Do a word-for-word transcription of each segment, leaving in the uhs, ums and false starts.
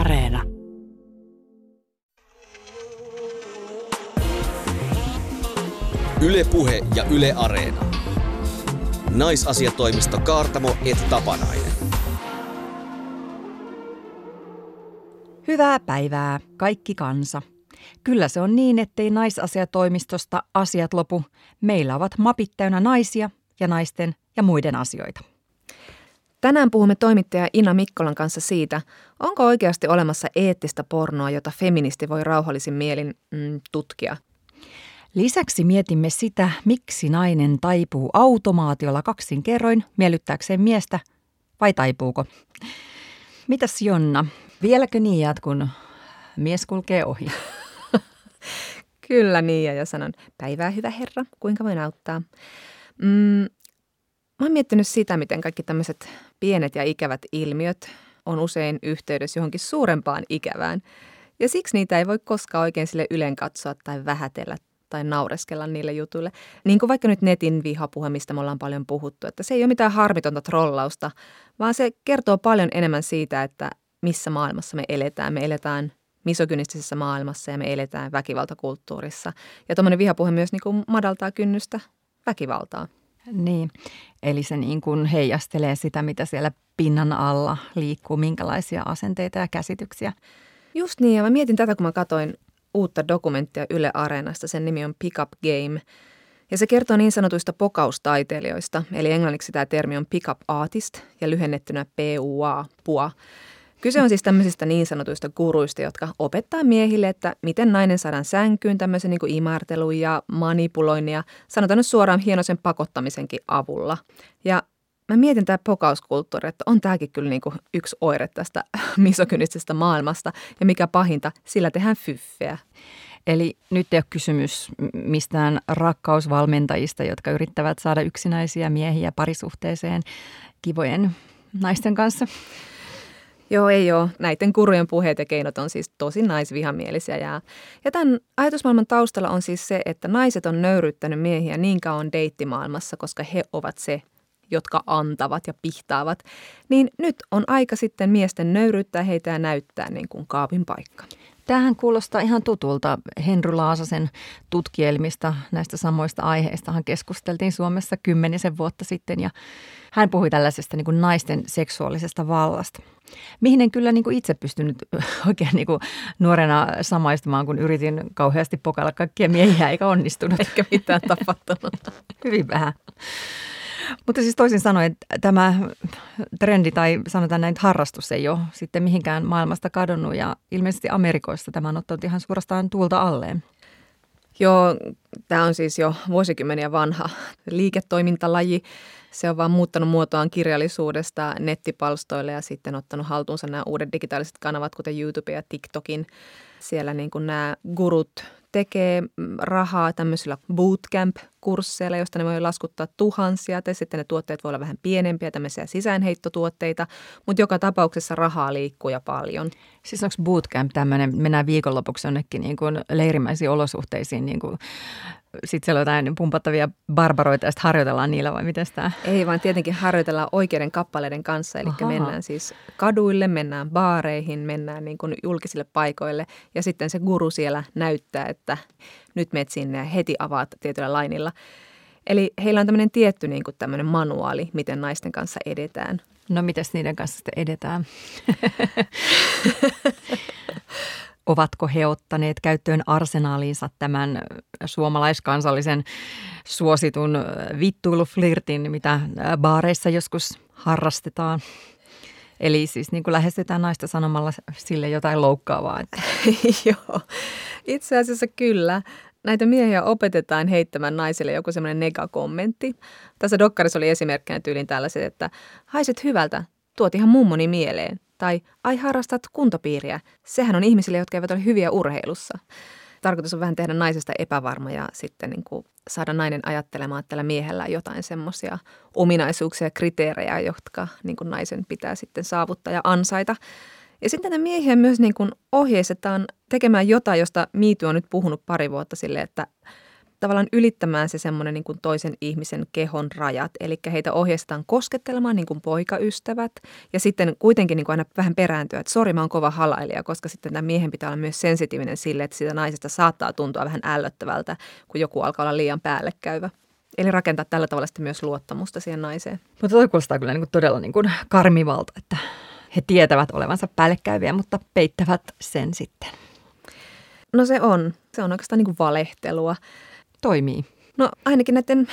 Areena. Yle Puhe ja Yle Areena. Naisasiatoimisto Kaartamo et Tapanainen. Hyvää päivää, kaikki kansa. Kyllä se on niin, ettei naisasiatoimistosta asiat lopu. Meillä ovat mapit täynnä naisia ja naisten ja muiden asioita. Tänään puhumme toimittaja Ina Mikkolan kanssa siitä, onko oikeasti olemassa eettistä pornoa, jota feministi voi rauhallisin mielin mm, tutkia. Lisäksi mietimme sitä, miksi nainen taipuu automaatiolla kaksin kerroin miellyttääkseen miestä, vai taipuuko? Mitäs Jonna, vieläkö niijät, kun mies kulkee ohi? Kyllä niijä, ja sanon, päivää hyvä herra, kuinka voin auttaa? Mm, Mä oon miettinyt sitä, miten kaikki tämmöiset pienet ja ikävät ilmiöt on usein yhteydessä johonkin suurempaan ikävään. Ja siksi niitä ei voi koskaan oikein sille ylen katsoa tai vähätellä tai naureskella niille jutuille. Niin kuin vaikka nyt netin vihapuhe, mistä me ollaan paljon puhuttu, että se ei ole mitään harmitonta trollausta, vaan se kertoo paljon enemmän siitä, että missä maailmassa me eletään. Me eletään misogynistisessä maailmassa ja me eletään väkivaltakulttuurissa. Ja tuommoinen vihapuhe myös niin kuin madaltaa kynnystä väkivaltaa. Niin, eli se niin kuin heijastelee sitä, mitä siellä pinnan alla liikkuu, minkälaisia asenteita ja käsityksiä. Just niin, ja mä mietin tätä, kun mä katsoin uutta dokumenttia Yle Areenasta. Sen nimi on Pick Up Game, ja se kertoo niin sanotuista pokaustaiteilijoista, eli englanniksi tämä termi on Pick Up Artist, ja lyhennettynä P U A, pua. Kyse on siis tämmöisistä niin sanotuista guruista, jotka opettaa miehille, että miten nainen saadaan sänkyyn tämmöisen niin kuin imartelun ja manipuloinnin ja sanotaan nyt suoraan hienoisen pakottamisenkin avulla. Ja mä mietin tämä pokauskulttuuri, että on tämäkin kyllä niin kuin yksi oire tästä misogynistisestä maailmasta ja mikä pahinta, sillä tehdään fyffeä. Eli nyt ei ole kysymys mistään rakkausvalmentajista, jotka yrittävät saada yksinäisiä miehiä parisuhteeseen kivojen naisten kanssa. Joo, ei ole. Näiden kurujen puheet ja keinot on siis tosi naisvihamielisiä. Ja, ja tämän ajatusmaailman taustalla on siis se, että naiset on nöyryyttänyt miehiä niin kauan deittimaailmassa, koska he ovat se, jotka antavat ja pihtaavat. Niin nyt on aika sitten miesten nöyryyttää heitä ja näyttää niin kuin kaapin paikka. Tämähän kuulostaa ihan tutulta. Henri Laasasen tutkielmista näistä samoista aiheistahan keskusteltiin Suomessa kymmenisen vuotta sitten ja hän puhui tällaisesta niin kuin naisten seksuaalisesta vallasta, mihin en kyllä niin kuin itse pystynyt oikein niin kuin nuorena samaistumaan, kun yritin kauheasti pokailla kaikkia miehiä eikä onnistunut. Eikä mitään tapahtunut. Hyvin vähän. Mutta siis toisin sanoen, tämä trendi tai sanotaan näin, harrastus ei ole sitten mihinkään maailmasta kadonnut ja ilmeisesti Amerikoissa tämä on ottanut ihan suorastaan tuulta alleen. Joo, tämä on siis jo vuosikymmeniä vanha liiketoimintalaji. Se on vaan muuttanut muotoaan kirjallisuudesta nettipalstoille ja sitten ottanut haltuunsa nämä uudet digitaaliset kanavat, kuten YouTube ja TikTokin. Siellä niin kuin nämä gurut tekee rahaa tämmöisillä bootcamp-kursseilla, josta ne voi laskuttaa tuhansia. Tai sitten ne tuotteet voi olla vähän pienempiä, tämmöisiä sisäänheittotuotteita, mutta joka tapauksessa rahaa liikkuu ja paljon. Siis onko bootcamp tämmöinen, mennään viikonlopuksi jonnekin niin kuin leirimäisiin olosuhteisiin, niin kuin sitten siellä on jotain pumpattavia barbaroita ja sitten harjoitellaan niillä vai miten tämä? Ei vaan tietenkin harjoitellaan oikeiden kappaleiden kanssa, eli Aha. mennään siis kaduille, mennään baareihin, mennään niin kuin julkisille paikoille ja sitten se guru siellä näyttää, että nyt menet sinne ja heti avaat tietyllä lainilla. Eli heillä on tämmöinen tietty niin kuin tämmöinen manuaali, miten naisten kanssa edetään. No mitäs niiden kanssa sitten edetään? Ovatko he ottaneet käyttöön arsenaaliinsa tämän suomalaiskansallisen suositun vittuiluflirtin, mitä baareissa joskus harrastetaan? Eli siis niin kuin lähestytään naista sanomalla sille jotain loukkaavaa. Joo, itse asiassa kyllä. Näitä miehiä opetetaan heittämään naisille joku semmoinen negakommentti. Tässä dokkarissa oli esimerkkinä tyylin tällaiset, että haiset hyvältä, tuot ihan mummoni mieleen. Tai, ai harrastat kuntopiiriä. Sehän on ihmisille, jotka eivät ole hyviä urheilussa. Tarkoitus on vähän tehdä naisesta epävarma ja sitten niin kuin saada nainen ajattelemaan, että tällä miehellä jotain semmoisia ominaisuuksia ja kriteerejä, jotka niin kuin naisen pitää sitten saavuttaa ja ansaita. Ja sitten näitä miehiä myös niin kuin ohjeistetaan tekemään jotain, josta Me Too on nyt puhunut pari vuotta silleen, että tavallaan ylittämään se semmoinen niin kuin toisen ihmisen kehon rajat. Eli heitä ohjeistetaan koskettelemaan niin kuin poikaystävät ja sitten kuitenkin niin kuin aina vähän perääntyä, että sori mä oon kova halailija, koska sitten tämän miehen pitää olla myös sensitiivinen sille, että siitä naisesta saattaa tuntua vähän ällöttävältä, kun joku alkaa olla liian päällekkäyvä. Eli rakentaa tällä tavalla sitten myös luottamusta siihen naiseen. Mutta toi kuulostaa kyllä niin kuin todella niin kuin karmivalta, että he tietävät olevansa päällekkäyviä, mutta peittävät sen sitten. No se on. Se on oikeastaan niin kuin valehtelua. Toimii. No ainakin näiden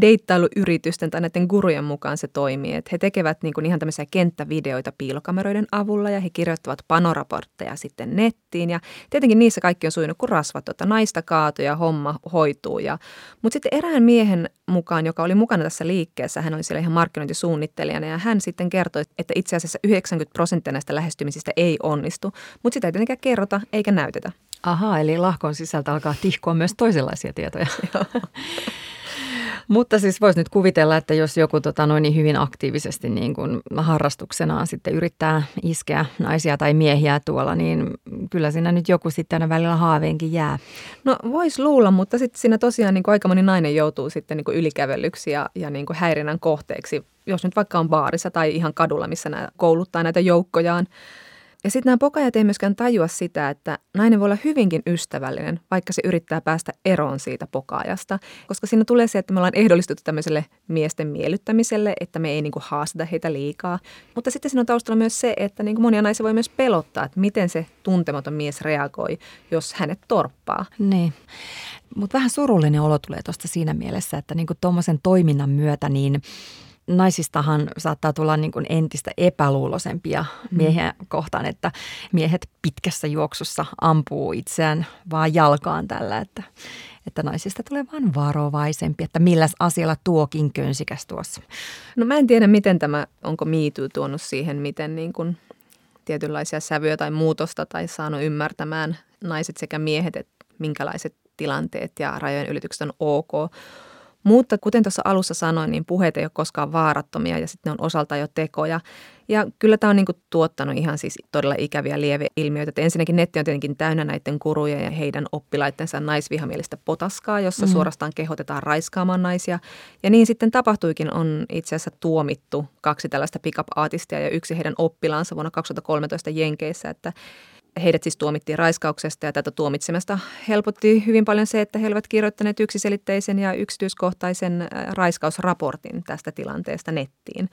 deittailuyritysten tai näiden gurujen mukaan se toimii. Että he tekevät niin kuin ihan tämmöisiä kenttävideoita piilokameroiden avulla ja he kirjoittavat panoraportteja sitten nettiin. Ja tietenkin niissä kaikki on sujunut kuin rasvat, tuota, naista kaatui ja homma hoituu. Ja, mutta sitten erään miehen mukaan, joka oli mukana tässä liikkeessä, hän oli siellä ihan markkinointisuunnittelijana ja hän sitten kertoi, että itse asiassa yhdeksänkymmentä prosenttia näistä lähestymisistä ei onnistu. Mutta sitä ei tietenkään kerrota eikä näytetä. Ahaa, eli lahkon sisältä alkaa tihkua myös toisenlaisia tietoja. Mutta siis voisi nyt kuvitella, että jos joku tota, noin niin hyvin aktiivisesti niin kuin harrastuksenaan sitten yrittää iskeä naisia tai miehiä tuolla, niin kyllä siinä nyt joku sitten aina välillä haaveenkin jää. No voisi luulla, mutta sitten siinä tosiaan niin kuin aika moni nainen joutuu sitten niin kuin ylikävelyksi ja, ja niin kuin häirinnän kohteeksi, jos nyt vaikka on baarissa tai ihan kadulla, missä nämä kouluttaa näitä joukkojaan. Ja sitten nämä pokajat ei myöskään tajua sitä, että nainen voi olla hyvinkin ystävällinen, vaikka se yrittää päästä eroon siitä pokaajasta. Koska siinä tulee se, että me ollaan ehdollistettu tämmöiselle miesten miellyttämiselle, että me ei niinku haasteta heitä liikaa. Mutta sitten siinä on taustalla myös se, että niinku monia naisia voi myös pelottaa, että miten se tuntematon mies reagoi, jos hänet torppaa. Niin. Mutta vähän surullinen olo tulee tuosta siinä mielessä, että niinku tuommoisen toiminnan myötä niin naisistahan saattaa tulla niin kuin entistä epäluuloisempia miehiä kohtaan, että miehet pitkässä juoksussa ampuu itseään vaan jalkaan tällä, että, että naisista tulee vaan varovaisempi, että milläs asialla tuokin könsikäs tuossa. No mä en tiedä, miten tämä, onko Me Too tuonut siihen, miten niin kuin tietynlaisia sävyjä tai muutosta tai saanut ymmärtämään naiset sekä miehet, että minkälaiset tilanteet ja rajojen ylitykset on ok. Mutta kuten tuossa alussa sanoin, niin puheet ei ole koskaan vaarattomia ja sitten ne on osaltaan jo tekoja. Ja kyllä tämä on niinku tuottanut ihan siis todella ikäviä lieveilmiöitä. Et ensinnäkin netti on tietenkin täynnä näiden guruja ja heidän oppilaittensa naisvihamielistä potaskaa, jossa mm. suorastaan kehotetaan raiskaamaan naisia. Ja niin sitten tapahtuikin, on itse asiassa tuomittu kaksi tällaista Pick Up Artistia ja yksi heidän oppilaansa vuonna kaksituhattakolmetoista Jenkeissä, että heidät siis tuomittiin raiskauksesta ja tätä tuomitsemasta helpotti hyvin paljon se, että he olivat kirjoittaneet yksiselitteisen ja yksityiskohtaisen raiskausraportin tästä tilanteesta nettiin.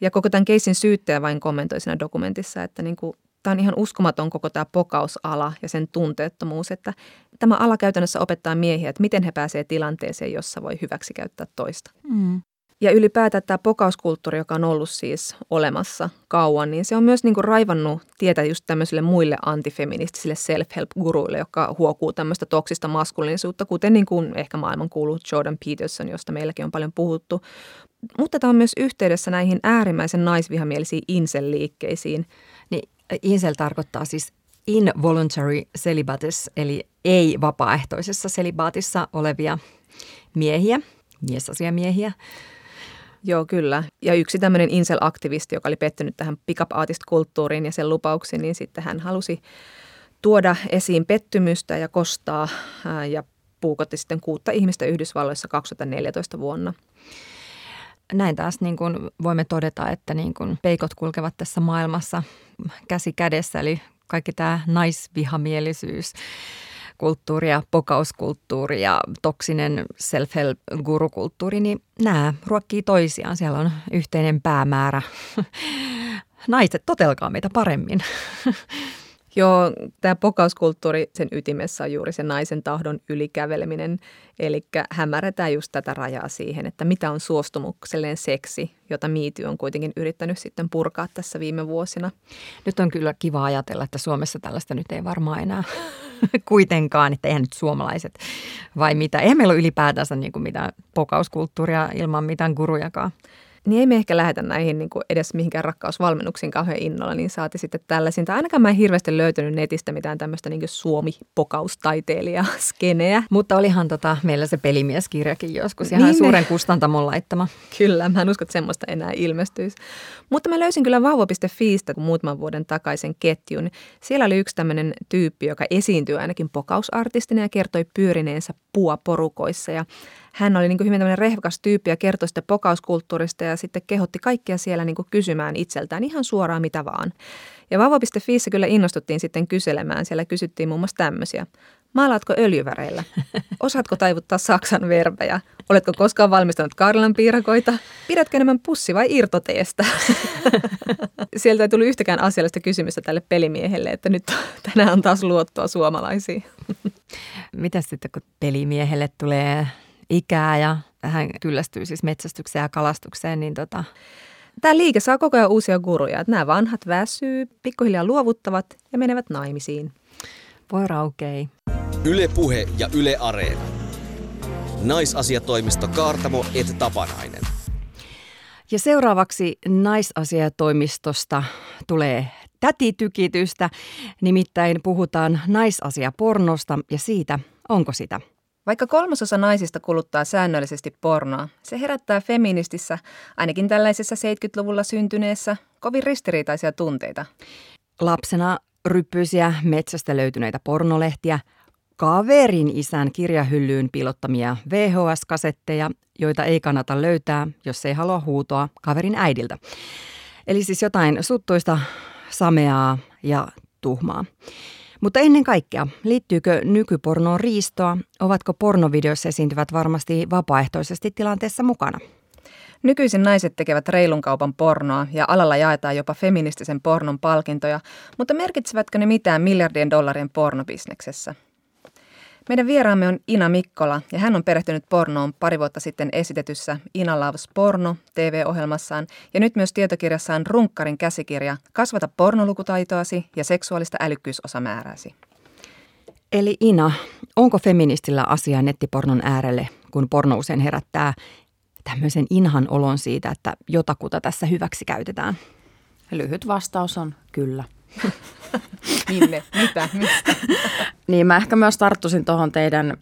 Ja koko tämän keissin syyttäjä vain kommentoi siinä dokumentissa, että niin kuin, tämä on ihan uskomaton koko tämä pokausala ja sen tunteettomuus, että tämä ala käytännössä opettaa miehiä, että miten he pääsevät tilanteeseen, jossa voi hyväksikäyttää toista. Mm. Ja ylipäätään tämä pokauskulttuuri, joka on ollut siis olemassa kauan, niin se on myös niinku raivannut tietä just tämmöisille muille antifeministisille self-help-guruille, jotka huokuu tämmöistä toksista maskuliinisuutta, kuten niinku ehkä maailman kuuluu Jordan Peterson, josta meilläkin on paljon puhuttu. Mutta tämä on myös yhteydessä näihin äärimmäisen naisvihamielisiin incel-liikkeisiin. Niin incel tarkoittaa siis involuntary celibates, eli ei-vapaaehtoisessa selibaatissa olevia miehiä, miesasiamiehiä. Joo, kyllä. Ja yksi tämmöinen incel-aktivisti, joka oli pettynyt tähän Pick Up Artist-kulttuuriin ja sen lupauksiin, niin sitten hän halusi tuoda esiin pettymystä ja kostaa ja puukotti sitten kuutta ihmistä Yhdysvalloissa kaksituhattaneljätoista vuonna. Näin taas niin kuin voimme todeta, että niin kuin peikot kulkevat tässä maailmassa käsi kädessä, eli kaikki tämä naisvihamielisyys. Kulttuuri ja pokauskulttuuri ja toksinen self-help-gurukulttuuri, niin nämä ruokkii toisiaan. Siellä on yhteinen päämäärä. Naiset, totelkaa meitä paremmin. Joo, tämä pokauskulttuuri, sen ytimessä on juuri se naisen tahdon ylikäveleminen. Eli hämärretään just tätä rajaa siihen, että mitä on suostumuksellinen seksi, jota Me Too on kuitenkin yrittänyt sitten purkaa tässä viime vuosina. Nyt on kyllä kiva ajatella, että Suomessa tällaista nyt ei varmaan enää kuitenkaan, että eihän nyt suomalaiset vai mitä. Eihän meillä ole ylipäätänsä niin kuin mitään pokauskulttuuria ilman mitään gurujakaan. niin ei me ehkä lähetä näihin niin kuin edes mihinkään rakkausvalmennuksiin kauhean innolla, niin saati sitten tällaisin. Tai ainakaan mä en hirveästi löytänyt netistä mitään tämmöistä niin kuin Suomi-pokaustaiteilija-skeneä. Mutta olihan tota, meillä se pelimieskirjakin joskus, ihan niin suuren me... kustantamon laittama. Kyllä, mä en usko, että semmoista enää ilmestyisi. Mutta mä löysin kyllä vauva piste fiistä muutaman vuoden takaisen ketjun. Siellä oli yksi tämmöinen tyyppi, joka esiintyi ainakin pokausartistina ja kertoi pyörineensä puaporukoissa. Ja hän oli niin kuin hyvin tämmöinen rehvakas tyyppi ja kertoi sitä pokauskulttuurista ja sitten kehotti kaikkia siellä niin kuin kysymään itseltään ihan suoraan mitä vaan. Ja vauva piste fiissä kyllä innostuttiin sitten kyselemään. Siellä kysyttiin muun muassa tämmöisiä. Maalaatko öljyväreillä? Osaatko taivuttaa Saksan verbejä? Oletko koskaan valmistanut Karjalan piirakoita? Pidätkö enemmän pussi- vai irtoteestä? Sieltä ei tullut yhtäkään asiallista kysymystä tälle pelimiehelle, että nyt tänään on taas luottoa suomalaisiin. Mitäs sitten, kun pelimiehelle tulee ikää ja hän kyllästyy siis metsästykseen ja kalastukseen, niin tota... Tämä liike saa koko ajan uusia guruja, että nämä vanhat väsyy, pikkuhiljaa luovuttavat ja menevät naimisiin. Voi raukei. Yle Puhe ja Yle Areena. Naisasiatoimisto Kaartamo et Tapanainen. Ja seuraavaksi naisasiatoimistosta tulee tätitykitystä. Nimittäin puhutaan naisasiapornosta ja siitä, onko sitä. Vaikka kolmasosa naisista kuluttaa säännöllisesti pornoa, se herättää feministissä, ainakin tällaisessa seitsemänkymmentäluvulla syntyneessä, kovin ristiriitaisia tunteita. Lapsena ryppyisiä metsästä löytyneitä pornolehtiä, kaverin isän kirjahyllyyn piilottamia V H S-kasetteja, joita ei kannata löytää, jos ei halua huutoa kaverin äidiltä. Eli siis jotain suttuista, sameaa ja tuhmaa. Mutta ennen kaikkea, liittyykö nykypornoon riistoa? Ovatko pornovideoissa esiintyvät varmasti vapaaehtoisesti tilanteessa mukana? Nykyisin naiset tekevät reilun kaupan pornoa ja alalla jaetaan jopa feministisen pornon palkintoja, mutta merkitsevätkö ne mitään miljardien dollarien pornobisneksessä? Meidän vieraamme on Ina Mikkola ja hän on perehtynyt pornoon pari vuotta sitten esitetyssä Ina loves porno T V-ohjelmassaan ja nyt myös tietokirjassaan Runkkarin käsikirja Kasvata pornolukutaitoasi ja seksuaalista älykkyysosamäärääsi. Eli Ina, onko feministillä asiaa nettipornon äärelle, kun porno usein herättää tämmöisen inhan olon siitä, että jotakuta tässä hyväksi käytetään? Lyhyt vastaus on kyllä. Minne? Mitä? Mistä? Niin mä ehkä myös tarttuisin tuohon teidän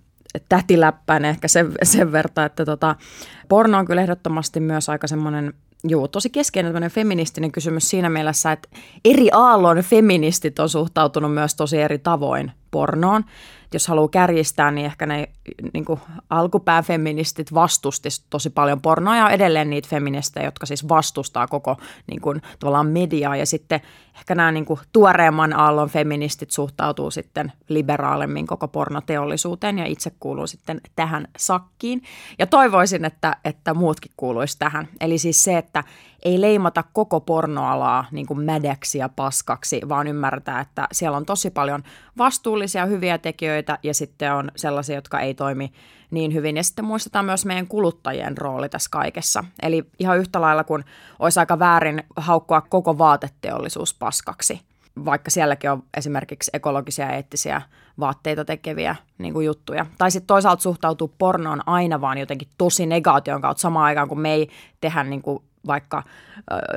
tätiläppään ehkä sen, sen verran, että tota, porno on kyllä ehdottomasti myös aika semmoinen, joo, tosi keskeinen feministinen kysymys siinä mielessä, että eri aallon feministit on suhtautunut myös tosi eri tavoin pornoon. Jos haluaa kärjistää, niin ehkä ne niin kuin alkupään feministit vastustivat tosi paljon pornoa ja edelleen niitä feministejä, jotka siis vastustaa koko niin kuin, tavallaan mediaa. Ja sitten ehkä nämä niin kuin, tuoreemman aallon feministit suhtautuu sitten liberaalemmin koko pornoteollisuuteen ja itse kuuluu sitten tähän sakkiin. Ja toivoisin, että, että muutkin kuuluisi tähän. Eli siis se, että ei leimata koko pornoalaa niin kuin mädäksi ja paskaksi, vaan ymmärtää, että siellä on tosi paljon vastuullisia hyviä tekijöitä ja sitten on sellaisia, jotka ei toimi niin hyvin. Ja sitten muistetaan myös meidän kuluttajien rooli tässä kaikessa. Eli ihan yhtä lailla kuin olisi aika väärin haukkua koko vaateteollisuus paskaksi, vaikka sielläkin on esimerkiksi ekologisia ja eettisiä vaatteita tekeviä niin kuin juttuja. Tai sitten toisaalta suhtautuu pornoon aina vaan jotenkin tosi negaation kautta samaan aikaan, kun me ei tehdä niin kuin vaikka äh,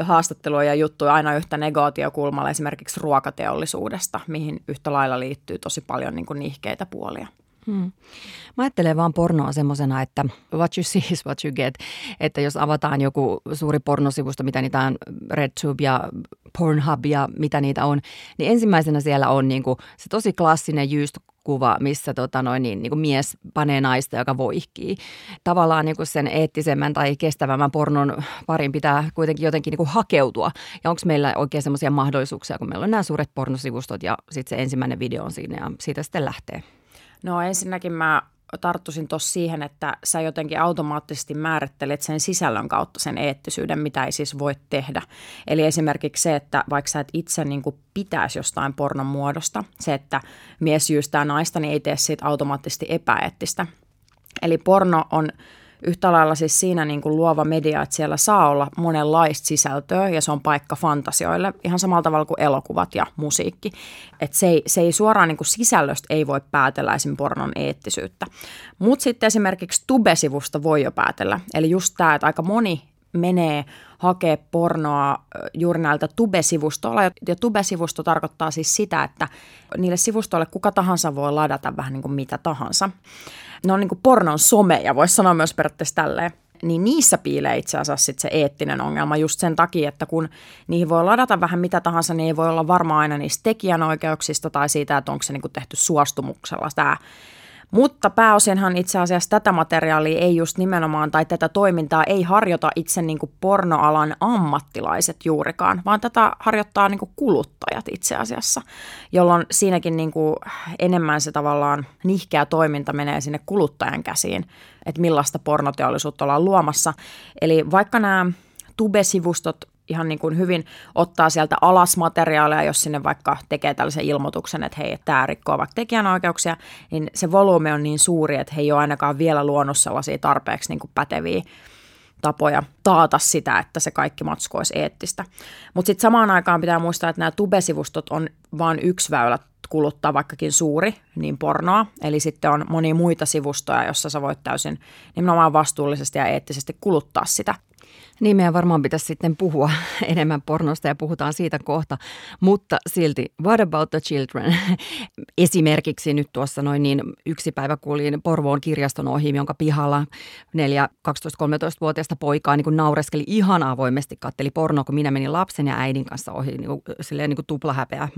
haastatteluja ja juttuja aina yhtä negaatiokulmalla esimerkiksi ruokateollisuudesta, mihin yhtä lailla liittyy tosi paljon niin kuin nihkeitä puolia. Hmm. Mä ajattelen vaan pornoa semmoisena, että what you see is what you get, että jos avataan joku suuri pornosivusto, mitä niitä on, RedTube ja Pornhub ja mitä niitä on, niin ensimmäisenä siellä on niinku se tosi klassinen just kuva, missä tota noin, niin, niin kuin mies panee naista, joka voihkii. Tavallaan niin kuin sen eettisemmän tai kestävämmän pornon parin pitää kuitenkin jotenkin niin kuin hakeutua. Ja onko meillä oikein semmoisia mahdollisuuksia, kun meillä on nämä suuret pornosivustot ja sitten se ensimmäinen video on siinä ja siitä sitten lähtee? No ensinnäkin mä tarttuisin tuossa siihen, että sä jotenkin automaattisesti määrittelet sen sisällön kautta sen eettisyyden, mitä ei siis voi tehdä. Eli esimerkiksi se, että vaikka sä et itse niin kuin pitäisi jostain pornon muodosta, se, että mies jyystää naista, niin ei tee siitä automaattisesti epäeettistä. Eli porno on yhtä lailla siis siinä niin kuin luova media, että siellä saa olla monenlaista sisältöä ja se on paikka fantasioille, ihan samalla tavalla kuin elokuvat ja musiikki. Että se, se ei suoraan niin kuin sisällöstä ei voi päätellä esim. Pornon eettisyyttä. Mutta sitten esimerkiksi Tube-sivusta voi jo päätellä, eli just tämä, että aika moni menee hakea pornoa juuri näiltä tube-sivustoilla. Ja tube-sivusto tarkoittaa siis sitä, että niille sivustoille kuka tahansa voi ladata vähän niin kuin mitä tahansa. Ne on niin kuin pornon someja, voisi sanoa myös periaatteessa tälleen. Niin niissä piilee itse asiassa sit se eettinen ongelma just sen takia, että kun niihin voi ladata vähän mitä tahansa, niin ei voi olla varma aina niistä tekijänoikeuksista tai siitä, että onko se niin kuin tehty suostumuksella tämä. Mutta pääosinhan itse asiassa tätä materiaalia ei just nimenomaan, tai tätä toimintaa ei harjoita itse niin kuin pornoalan ammattilaiset juurikaan, vaan tätä harjoittaa niin kuin kuluttajat itse asiassa, jolloin siinäkin niin kuin enemmän se tavallaan nihkeä toiminta menee sinne kuluttajan käsiin, että millaista pornoteollisuutta ollaan luomassa. Eli vaikka nämä tube-sivustot ihan niin kuin hyvin ottaa sieltä alas materiaalia, jos sinne vaikka tekee tällaisen ilmoituksen, että hei, tämä rikkoo vaikka tekijänoikeuksia, niin se volyymi on niin suuri, että he ei ole ainakaan vielä luonut sellaisia tarpeeksi niin kuin päteviä tapoja taata sitä, että se kaikki matsku olisi eettistä. Mutta sitten samaan aikaan pitää muistaa, että nämä tube-sivustot on vain yksi väylä kuluttaa, vaikkakin suuri, niin pornoa. Eli sitten on monia muita sivustoja, jossa sä voit täysin nimenomaan vastuullisesti ja eettisesti kuluttaa sitä. Niin, meidän varmaan pitäisi sitten puhua enemmän pornosta ja puhutaan siitä kohta, mutta silti What About the Children? Esimerkiksi nyt tuossa noin niin yksi päivä kuulin Porvoon kirjaston ohi, jonka pihalla neljä kaksitoista-kolmetoista-vuotiaista poikaa niin kuin naureskeli ihan avoimesti, katteli pornoa, kun minä menin lapsen ja äidin kanssa ohi, niin kuin, silleen niin kuin tuplahäpeä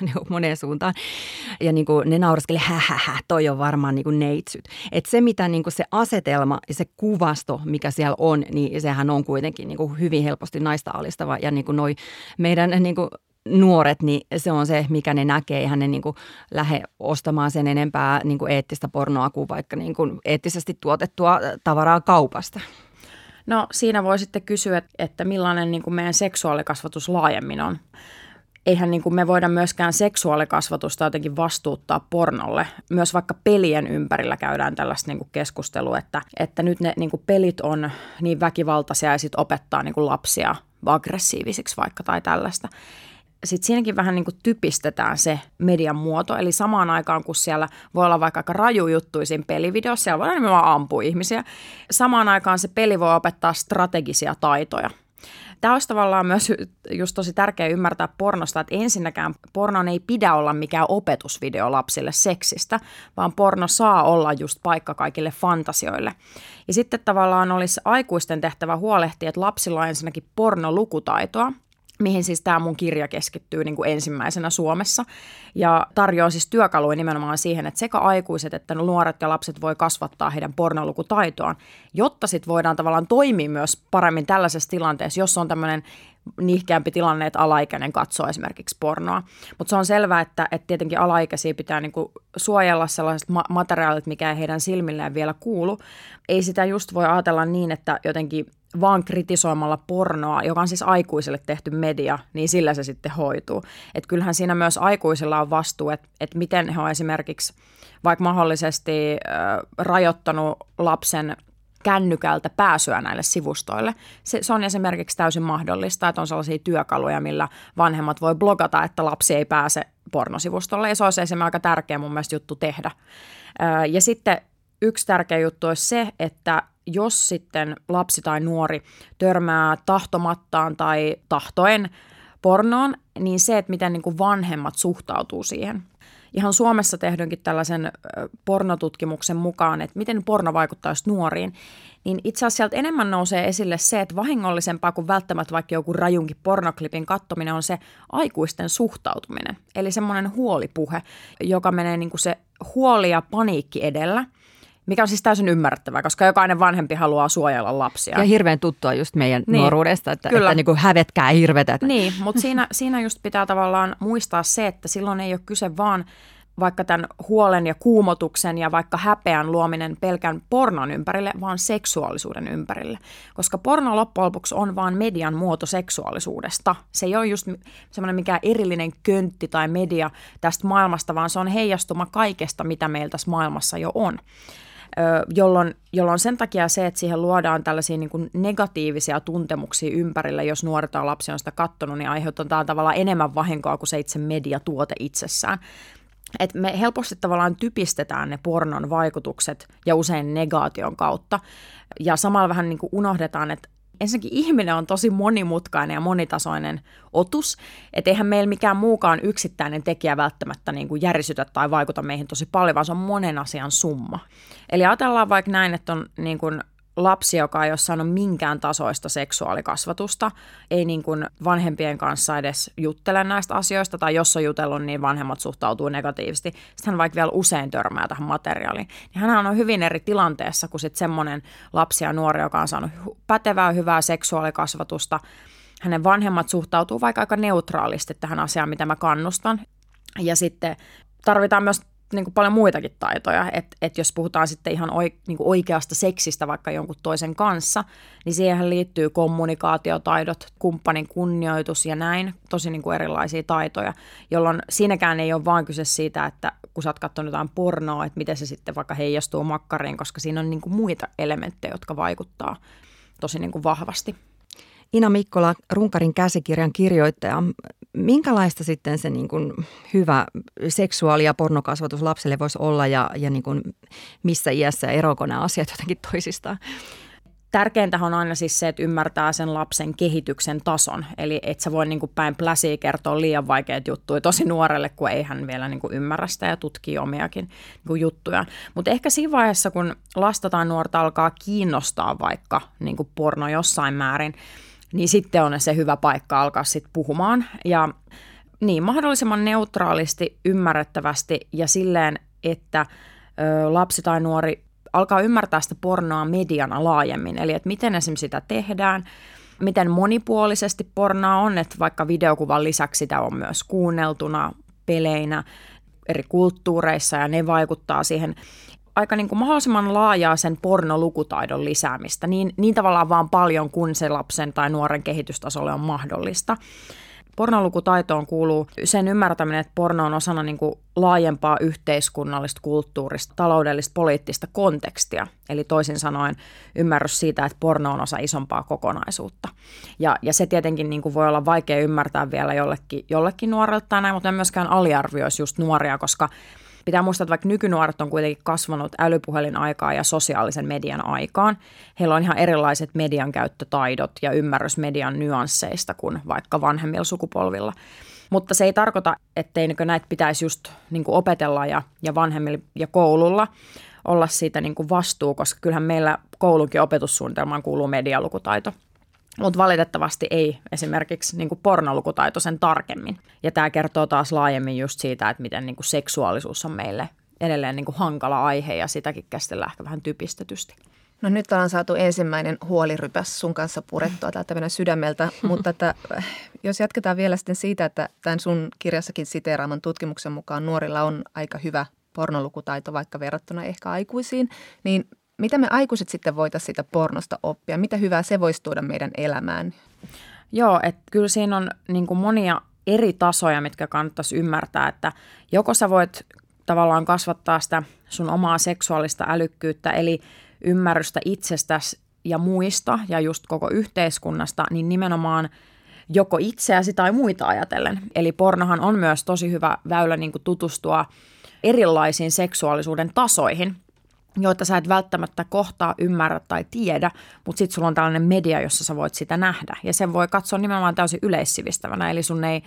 niin kuin moneen suuntaan. Ja niin kuin ne naureskeli, hähähä, toi on varmaan niin kuin neitsyt. Että se mitä niin kuin se asetelma ja se kuvasto, mikä siellä on, niin sehän on kuitenkin niin kuin hyvin helposti naista alistava ja niin kuin noi meidän niin kuin nuoret, niin se on se, mikä ne näkee. Eihän ne niin kuin lähde ostamaan sen enempää niin kuin eettistä pornoa kuin vaikka niin kuin eettisesti tuotettua tavaraa kaupasta. No siinä voi sitten kysyä, että millainen niin kuin meidän seksuaalikasvatus laajemmin on. Eihän niin kuin me voida myöskään seksuaalikasvatusta jotenkin vastuuttaa pornolle. Myös vaikka pelien ympärillä käydään tällaista niin kuin keskustelua, että, että nyt ne niin kuin pelit on niin väkivaltaisia ja sitten opettaa niin kuin lapsia aggressiivisiksi vaikka tai tällaista. Sitten siinäkin vähän niin kuin typistetään se median muoto. Eli samaan aikaan, kun siellä voi olla vaikka aika rajujuttuisin pelivideossa, siellä voi nimenomaan ampua ihmisiä. Samaan aikaan se peli voi opettaa strategisia taitoja. Tämä olisi tavallaan myös just tosi tärkeää ymmärtää pornosta, että ensinnäkään pornon ei pidä olla mikään opetusvideo lapsille seksistä, vaan porno saa olla just paikka kaikille fantasioille. Ja sitten tavallaan olisi aikuisten tehtävä huolehtia, että lapsilla on ensinnäkin pornolukutaitoa, mihin siis tämä mun kirja keskittyy niin kuin ensimmäisenä Suomessa ja tarjoaa siis työkaluja nimenomaan siihen, että sekä aikuiset että nuoret ja lapset voi kasvattaa heidän pornolukutaitoaan, jotta sitten voidaan tavallaan toimia myös paremmin tällaisessa tilanteessa, jos on tämmöinen nihkeämpi tilanne, että alaikäinen katsoo esimerkiksi pornoa. Mutta se on selvää, että, että tietenkin alaikäisiä pitää niinku suojella sellaiset ma- materiaalit, mikä ei heidän silmilleen vielä kuulu. Ei sitä just voi ajatella niin, että jotenkin vaan kritisoimalla pornoa, joka on siis aikuisille tehty media, niin sillä se sitten hoituu. Että kyllähän siinä myös aikuisilla on vastuu, että, että miten he on esimerkiksi vaikka mahdollisesti äh, rajoittanut lapsen kännykältä pääsyä näille sivustoille. Se, se on esimerkiksi täysin mahdollista, että on sellaisia työkaluja, millä vanhemmat voi blogata, että lapsi ei pääse pornosivustolle. Ja se olisi esimerkiksi aika tärkeä mun mielestä juttu tehdä. Äh, ja sitten yksi tärkeä juttu olisi se, että jos sitten lapsi tai nuori törmää tahtomattaan tai tahtoen pornoon, niin se, että miten niin kuin vanhemmat suhtautuu siihen. Ihan Suomessa tehdynkin tällaisen pornotutkimuksen mukaan, että miten porno vaikuttaisi nuoriin, niin itse asiassa sieltä enemmän nousee esille se, että vahingollisempaa kuin välttämättä vaikka joku rajunkin pornoklipin katsominen on se aikuisten suhtautuminen. Eli semmoinen huolipuhe, joka menee niin kuin se huoli ja paniikki edellä. Mikä on siis täysin ymmärrettävää, koska jokainen vanhempi haluaa suojella lapsia. Ja hirveän tuttua just meidän niin, nuoruudesta, että, että niin kuin hävetkää hirvetä. Niin, mutta siinä, siinä just pitää tavallaan muistaa se, että silloin ei ole kyse vaan vaikka tämän huolen ja kuumotuksen ja vaikka häpeän luominen pelkän pornon ympärille, vaan seksuaalisuuden ympärille. Koska porno loppujen lopuksi on vaan median muoto seksuaalisuudesta. Se ei ole just semmoinen mikään erillinen köntti tai media tästä maailmasta, vaan se on heijastuma kaikesta, mitä meillä tässä maailmassa jo on. Jolloin, jolloin sen takia se, että siihen luodaan tällaisia niin kuin negatiivisia tuntemuksia ympärille, jos nuori tai lapsi on sitä katsonut, niin aiheuttaa tavallaan enemmän vahinkoa kuin se itse mediatuote itsessään. Et me helposti tavallaan typistetään ne pornon vaikutukset ja usein negaation kautta ja samalla vähän niin kuin unohdetaan, että Ensinnäkin ihminen on tosi monimutkainen ja monitasoinen otus, et eihän meillä mikään muukaan yksittäinen tekijä välttämättä niin kuin järisytä tai vaikuta meihin tosi paljon, vaan se on monen asian summa. Eli ajatellaan vaikka näin, että on niin kuin lapsi, joka ei ole saanut minkään tasoista seksuaalikasvatusta, ei niin kuin vanhempien kanssa edes juttele näistä asioista, tai jos on jutellut, niin vanhemmat suhtautuu negatiivisesti. Sitten hän vaikka vielä usein törmää tähän materiaaliin. Niin hänhän on hyvin eri tilanteessa kuin sitten semmoinen lapsi ja nuori, joka on saanut pätevää, hyvää seksuaalikasvatusta. Hänen vanhemmat suhtautuu vaikka aika neutraalisti tähän asiaan, mitä mä kannustan. Ja sitten tarvitaan myös niin kuin paljon muitakin taitoja, että et jos puhutaan sitten ihan oikeasta seksistä vaikka jonkun toisen kanssa, niin siihen liittyy kommunikaatiotaidot, kumppanin kunnioitus ja näin, tosi niin kuin erilaisia taitoja, jolloin siinäkään ei ole vaan kyse siitä, että kun sä oot katsonut jotain pornoa, että miten se sitten vaikka heijastuu makkariin, koska siinä on niin kuin muita elementtejä, jotka vaikuttaa tosi niin kuin vahvasti. Ina Mikkola, Runkarin käsikirjan kirjoittaja. Minkälaista sitten se niin kuin hyvä seksuaali- ja pornokasvatus lapselle voisi olla ja, ja niin kuin missä iässä eroako nämä asiat jotenkin toisistaan? Tärkeintä on aina siis se, että ymmärtää sen lapsen kehityksen tason. Eli et sä voi niin kuin päin pläsiä kertoa liian vaikeita juttuja tosi nuorelle, kun ei hän vielä niin kuin ymmärrä sitä ja tutkii omiakin niin kuin juttuja. Mutta ehkä siinä vaiheessa, kun lasta tai nuorta alkaa kiinnostaa vaikka niin kuin porno jossain määrin, niin sitten on se hyvä paikka alkaa sitten puhumaan. Ja niin, mahdollisimman neutraalisti, ymmärrettävästi ja silleen, että ö, lapsi tai nuori alkaa ymmärtää sitä pornoa mediana laajemmin. Eli että miten esimerkiksi sitä tehdään, miten monipuolisesti pornoa on, että vaikka videokuvan lisäksi sitä on myös kuunneltuna peleinä eri kulttuureissa ja ne vaikuttaa siihen aika niin kuin mahdollisimman laajaa sen pornolukutaidon lisäämistä, niin, niin tavallaan vaan paljon, kun se lapsen tai nuoren kehitystasolle on mahdollista. Pornolukutaitoon kuuluu sen ymmärtäminen, että porno on osana niin kuin laajempaa yhteiskunnallista, kulttuurista, taloudellista, poliittista kontekstia. Eli toisin sanoen ymmärrys siitä, että porno on osa isompaa kokonaisuutta. Ja, ja se tietenkin niin kuin voi olla vaikea ymmärtää vielä jollekin, jollekin nuorelta tai näin, mutta en myöskään aliarvioisi just nuoria, koska pitää muistaa, että vaikka nykynuoret on kuitenkin kasvanut älypuhelin aikaa ja sosiaalisen median aikaan, heillä on ihan erilaiset median käyttötaidot ja ymmärrys median nyansseista kuin vaikka vanhemmilla sukupolvilla. Mutta se ei tarkoita, ettei näitä pitäisi just niin kuin opetella ja, ja vanhemmilla ja koululla olla siitä niin kuin vastuu, koska kyllähän meillä koulunkin opetussuunnitelmaan kuuluu medialukutaito. Mutta valitettavasti ei esimerkiksi niin kuin pornolukutaito sen tarkemmin. Ja tämä kertoo taas laajemmin just siitä, että miten niin kuin seksuaalisuus on meille edelleen niin kuin hankala aihe ja sitäkin käsitellään ehkä vähän typistetysti. No nyt ollaan saatu ensimmäinen huolirypäs sun kanssa purettua täältä meidän sydämeltä, mutta että, jos jatketaan vielä sitten siitä, että tämän sun kirjassakin siteeraaman tutkimuksen mukaan nuorilla on aika hyvä pornolukutaito vaikka verrattuna ehkä aikuisiin, niin mitä me aikuiset sitten voitaisiin siitä pornosta oppia? Mitä hyvää se voisi tuoda meidän elämään? Joo, että kyllä siinä on niin kuin monia eri tasoja, mitkä kannattaisi ymmärtää, että joko sä voit tavallaan kasvattaa sitä sun omaa seksuaalista älykkyyttä, eli ymmärrystä itsestäsi ja muista ja just koko yhteiskunnasta, niin nimenomaan joko itseäsi tai muita ajatellen. Eli pornohan on myös tosi hyvä väylä niin kuin tutustua erilaisiin seksuaalisuuden tasoihin, joita sä et välttämättä kohtaa, ymmärrä tai tiedä, mutta sitten sulla on tällainen media, jossa sä voit sitä nähdä. Ja sen voi katsoa nimenomaan täysin yleissivistävänä, eli sun ei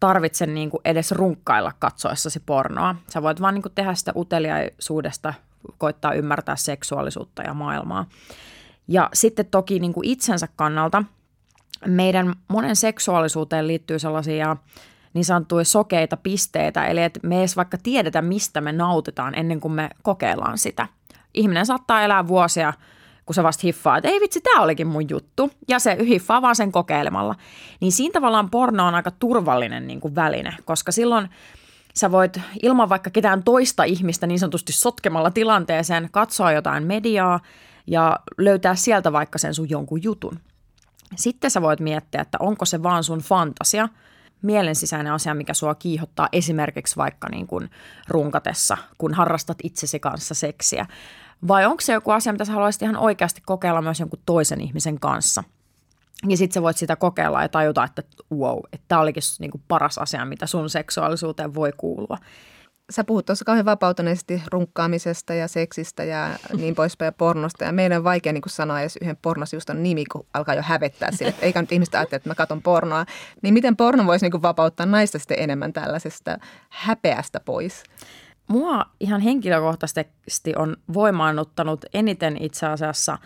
tarvitse niinku edes runkkailla katsoessasi pornoa. Sä voit vaan niinku tehdä sitä uteliaisuudesta, koittaa ymmärtää seksuaalisuutta ja maailmaa. Ja sitten toki niinku itsensä kannalta meidän monen seksuaalisuuteen liittyy sellaisia niin sanottuja sokeita pisteitä, eli että me edes vaikka tiedetä, mistä me nautitaan ennen kuin me kokeillaan sitä. Ihminen saattaa elää vuosia, kun se vasta hiffaa, että ei vitsi, tämä olikin mun juttu, ja se hiffaa vaan sen kokeilemalla. Niin siinä tavallaan porno on aika turvallinen niin kuin väline, koska silloin sä voit ilman vaikka ketään toista ihmistä niin sanotusti sotkemalla tilanteeseen katsoa jotain mediaa ja löytää sieltä vaikka sen sun jonkun jutun. Sitten sä voit miettiä, että onko se vaan sun fantasia, mielen sisäinen asia, mikä sua kiihottaa esimerkiksi vaikka niin kuin runkatessa, kun harrastat itsesi kanssa seksiä. Vai onko se joku asia, mitä sä haluaisit ihan oikeasti kokeilla myös jonkun toisen ihmisen kanssa? Ja sit sä voit sitä kokeilla ja tajuta, että wow, että tää olikin niin kuin paras asia, mitä sun seksuaalisuuteen voi kuulua. sä puhut tuossa kauhean vapautuneesti runkkaamisesta ja seksistä ja niin poispäin ja pornosta. Ja meidän on vaikea niin kun sanoa edes yhden pornosivuston nimi, kun alkaa jo hävettää sille. Eikä nyt ihmiset ajattele, että mä katson pornoa. Niin miten porno voisi niin kun vapauttaa naista sitten enemmän tällaisesta häpeästä pois? Mua ihan henkilökohtaisesti on voimaannuttanut eniten itse asiassa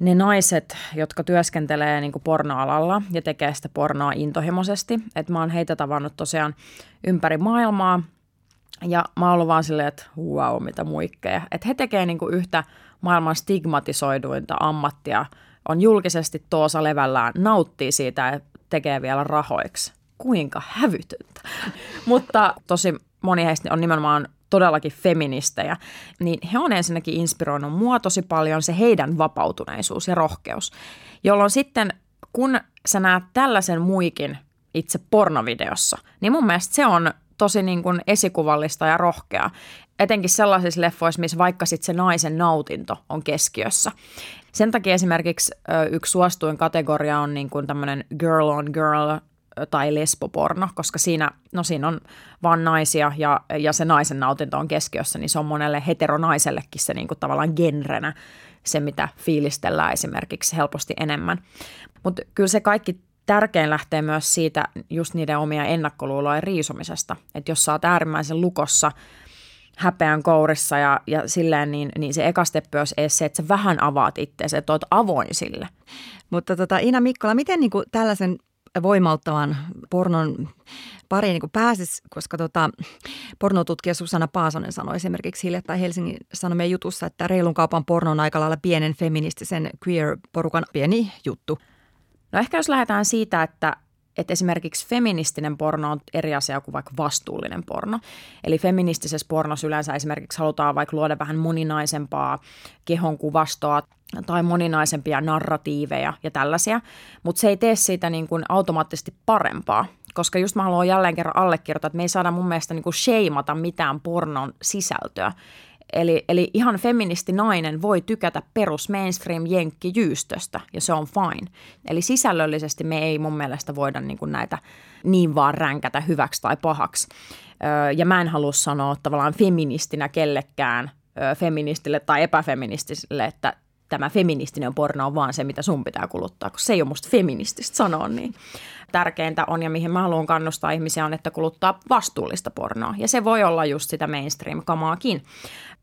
ne naiset, jotka työskentelee niin kuin pornoalalla ja tekee sitä pornoa intohimoisesti. Et mä oon heitä tavannut tosiaan ympäri maailmaa ja mä oon ollut vaan silleen, että wow, mitä muikkeja. Että he tekee niin kuin yhtä maailman stigmatisoiduinta ammattia, on julkisesti tuossa levällään, nauttii siitä ja tekee vielä rahoiksi. Kuinka hävytöntä. Mutta tosi moni heistä on nimenomaan todellakin feministejä, niin he on ensinnäkin inspiroinut mua tosi paljon se heidän vapautuneisuus ja rohkeus, jolloin sitten kun sä näet tällaisen muikin itse pornovideossa, niin mun mielestä se on tosi niin kuin esikuvallista ja rohkeaa, etenkin sellaisissa leffoissa, missä vaikka sitten se naisen nautinto on keskiössä. Sen takia esimerkiksi yksi suosituin kategoria on niin kuin tämmöinen girl on girl tai lesboporno, koska siinä, no siinä on vaan naisia ja, ja se naisen nautinto on keskiössä, niin se on monelle heteronaisellekin se niin kuin tavallaan genrenä, se mitä fiilistellään esimerkiksi helposti enemmän. Mutta kyllä se kaikki tärkein lähtee myös siitä just niiden omia ennakkoluulojen riisumisesta, että jos sä oot äärimmäisen lukossa, häpeän kourissa ja, ja silleen, niin, niin se eka steppi olisi edes se, että sä vähän avaat itseäsi, että oot avoin sille. Mutta tota, Ina Mikkola, miten niin kuin tällaisen voimauttavan pornon pariin niin kuin pääsisi, koska tota, pornotutkija Susanna Paasonen sanoi esimerkiksi hiljattain Helsingin Sanomien jutussa, että reilun kaupan porno on aika lailla pienen feministisen queer-porukan pieni juttu. No ehkä jos lähdetään siitä, että, että esimerkiksi feministinen porno on eri asia kuin vaikka vastuullinen porno. Eli feministisessä pornossa yleensä esimerkiksi halutaan vaikka luoda vähän moninaisempaa kehonkuvastoa tai moninaisempia narratiiveja ja tällaisia, mutta se ei tee siitä niin kuin automaattisesti parempaa, koska just mä haluan jälleen kerran allekirjoittaa, että me ei saada mun mielestä niin kuin sheimata mitään pornon sisältöä. Eli, eli ihan feministinainen voi tykätä perus mainstream-jenkkijyystöstä ja se on fine. Eli sisällöllisesti me ei mun mielestä voida niin kuin näitä niin vaan ränkätä hyväksi tai pahaksi. Öö, ja mä en halua sanoa tavallaan feministinä kellekään, öö, feministille tai epäfeministille, että tämä feministinen porno on vaan se, mitä sun pitää kuluttaa, koska se ei ole musta feminististä sanoa niin. Tärkeintä on ja mihin mä haluan kannustaa ihmisiä on, että kuluttaa vastuullista pornoa. Ja se voi olla just sitä mainstream-kamaakin.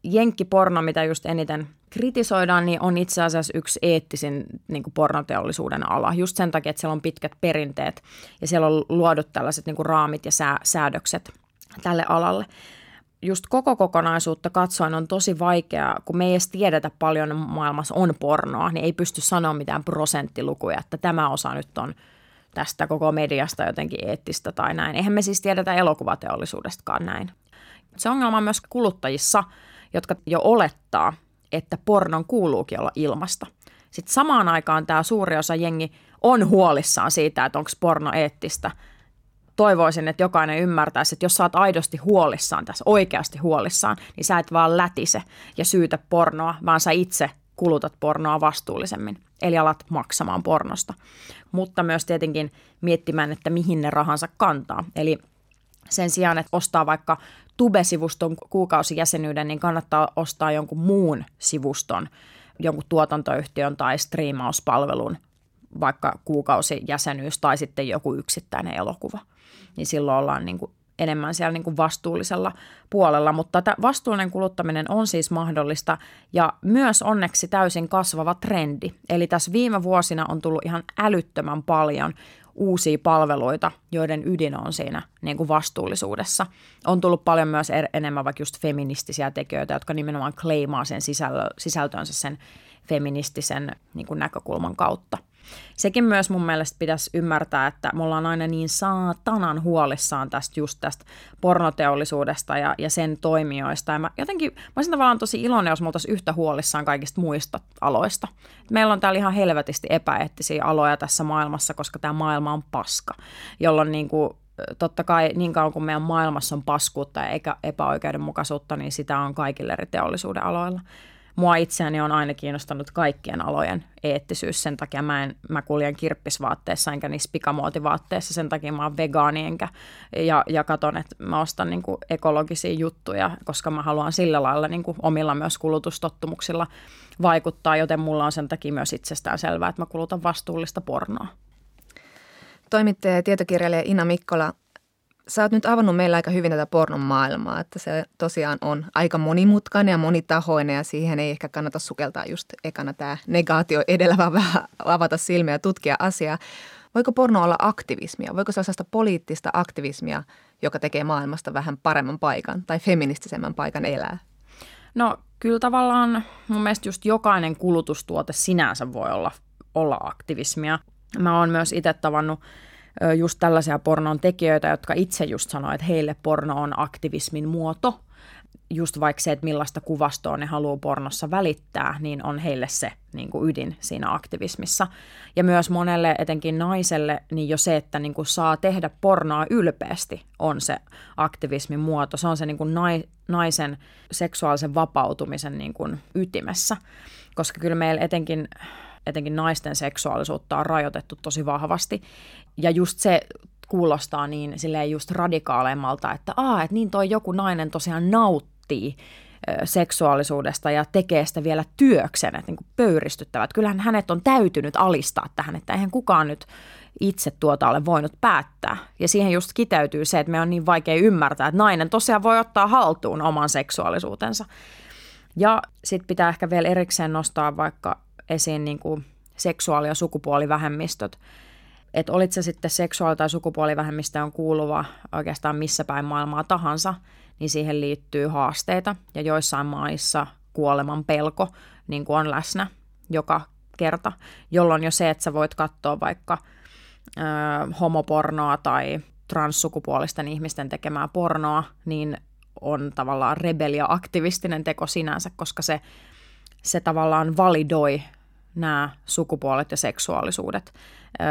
Jenkkiporno, mitä just eniten kritisoidaan, niin on itse asiassa yksi eettisin niin kuin pornoteollisuuden ala. Just sen takia, että siellä on pitkät perinteet ja siellä on luodut tällaiset niin kuin raamit ja sää, säädökset tälle alalle. Just koko kokonaisuutta katsoen on tosi vaikeaa, kun me ei edes tiedetä paljon maailmassa on pornoa, niin ei pysty sanoa mitään prosenttilukuja, että tämä osa nyt on tästä koko mediasta jotenkin eettistä tai näin. Eihän me siis tiedetä elokuvateollisuudestakaan näin. Se ongelma on myös kuluttajissa, jotka jo olettaa, että pornon kuuluukin olla ilmasta. Sitten samaan aikaan tämä suuri osa jengi on huolissaan siitä, että onko porno eettistä. Toivoisin, että jokainen ymmärtäisi, että jos sä oot aidosti huolissaan tässä, oikeasti huolissaan, niin sä et vaan lätise ja syytä pornoa, vaan sä itse kulutat pornoa vastuullisemmin. Eli alat maksamaan pornosta. Mutta myös tietenkin miettimään, että mihin ne rahansa kantaa. Eli sen sijaan, että ostaa vaikka Tube-sivuston kuukausijäsenyyden, niin kannattaa ostaa jonkun muun sivuston, jonkun tuotantoyhtiön tai striimauspalvelun, vaikka kuukausijäsenyys tai sitten joku yksittäinen elokuva. Niin silloin ollaan niin kuin enemmän siellä niin kuin vastuullisella puolella, mutta tämä vastuullinen kuluttaminen on siis mahdollista ja myös onneksi täysin kasvava trendi. Eli tässä viime vuosina on tullut ihan älyttömän paljon uusia palveluita, joiden ydin on siinä niin kuin vastuullisuudessa. On tullut paljon myös er- enemmän vaikka just feministisiä tekijöitä, jotka nimenomaan kleimaa sen sisällö- sisältöönsä sen feministisen niin kuin näkökulman kautta. Sekin myös mun mielestä pitäisi ymmärtää, että me ollaan aina niin saatanan huolissaan tästä just tästä pornoteollisuudesta ja, ja sen toimijoista. Ja mä jotenkin, mä olisin tavallaan tosi iloinen, jos me oltaisiin yhtä huolissaan kaikista muista aloista. Meillä on täällä ihan helvetisti epäeettisiä aloja tässä maailmassa, koska tämä maailma on paska, jolloin niin kuin, totta kai niin kauan kuin meidän maailmassa on paskuutta ja eikä epäoikeudenmukaisuutta, niin sitä on kaikilla eri teollisuuden aloilla. Mua itseäni on aina kiinnostanut kaikkien alojen eettisyys, sen takia mä, en, mä kuljen kirppisvaatteessa enkä niissä pikamuotivaatteissa, sen takia mä oon vegaani enkä, ja, ja katon, että mä ostan niin kuin ekologisia juttuja, koska mä haluan sillä lailla niin kuin omilla myös kulutustottumuksilla vaikuttaa, joten mulla on sen takia myös itsestään selvää, että mä kulutan vastuullista pornoa. Toimittaja ja tietokirjailija Ina Mikkola, sä oot nyt avannut meillä aika hyvin tätä pornon maailmaa, että se tosiaan on aika monimutkainen ja monitahoinen ja siihen ei ehkä kannata sukeltaa just ekana tämä negaatio edellä, vaan vähän avata silmiä ja tutkia asiaa. Voiko porno olla aktivismia? Voiko se olla sellaista poliittista aktivismia, joka tekee maailmasta vähän paremman paikan tai feministisemmän paikan elää? No kyllä tavallaan mun mielestä just jokainen kulutustuote sinänsä voi olla, olla aktivismia. Mä oon myös itse tavannut just tällaisia pornon tekijöitä, jotka itse just sanoo, että heille porno on aktivismin muoto. Just vaikka se, että millaista kuvastoa ne haluaa pornossa välittää, niin on heille se niin kuin ydin siinä aktivismissa. Ja myös monelle, etenkin naiselle, niin jo se, että niin kuin saa tehdä pornoa ylpeästi, on se aktivismin muoto. Se on se niin kuin naisen seksuaalisen vapautumisen niin kuin ytimessä, koska kyllä meillä etenkin... etenkin naisten seksuaalisuutta on rajoitettu tosi vahvasti. Ja just se kuulostaa niin silleen just radikaaleimmalta, että aa, että niin toi joku nainen tosiaan nauttii seksuaalisuudesta ja tekee sitä vielä työksen, että niin kuin pöyristyttävä. Että kyllähän hänet on täytynyt alistaa tähän, että eihän kukaan nyt itse tuota ole voinut päättää. Ja siihen just kiteytyy se, että me on niin vaikea ymmärtää, että nainen tosiaan voi ottaa haltuun oman seksuaalisuutensa. Ja sit pitää ehkä vielä erikseen nostaa vaikka esiin niin kuin seksuaali- ja sukupuolivähemmistöt. Että olit sä sitten seksuaali- tai sukupuolivähemmistöön kuuluva oikeastaan missä päin maailmaa tahansa, niin siihen liittyy haasteita. Ja joissain maissa kuoleman pelko niin kuin on läsnä joka kerta, jolloin jo se, että sä voit katsoa vaikka ö, homopornoa tai transsukupuolisten ihmisten tekemää pornoa, niin on tavallaan rebelia-aktivistinen teko sinänsä, koska se Se tavallaan validoi nämä sukupuolet ja seksuaalisuudet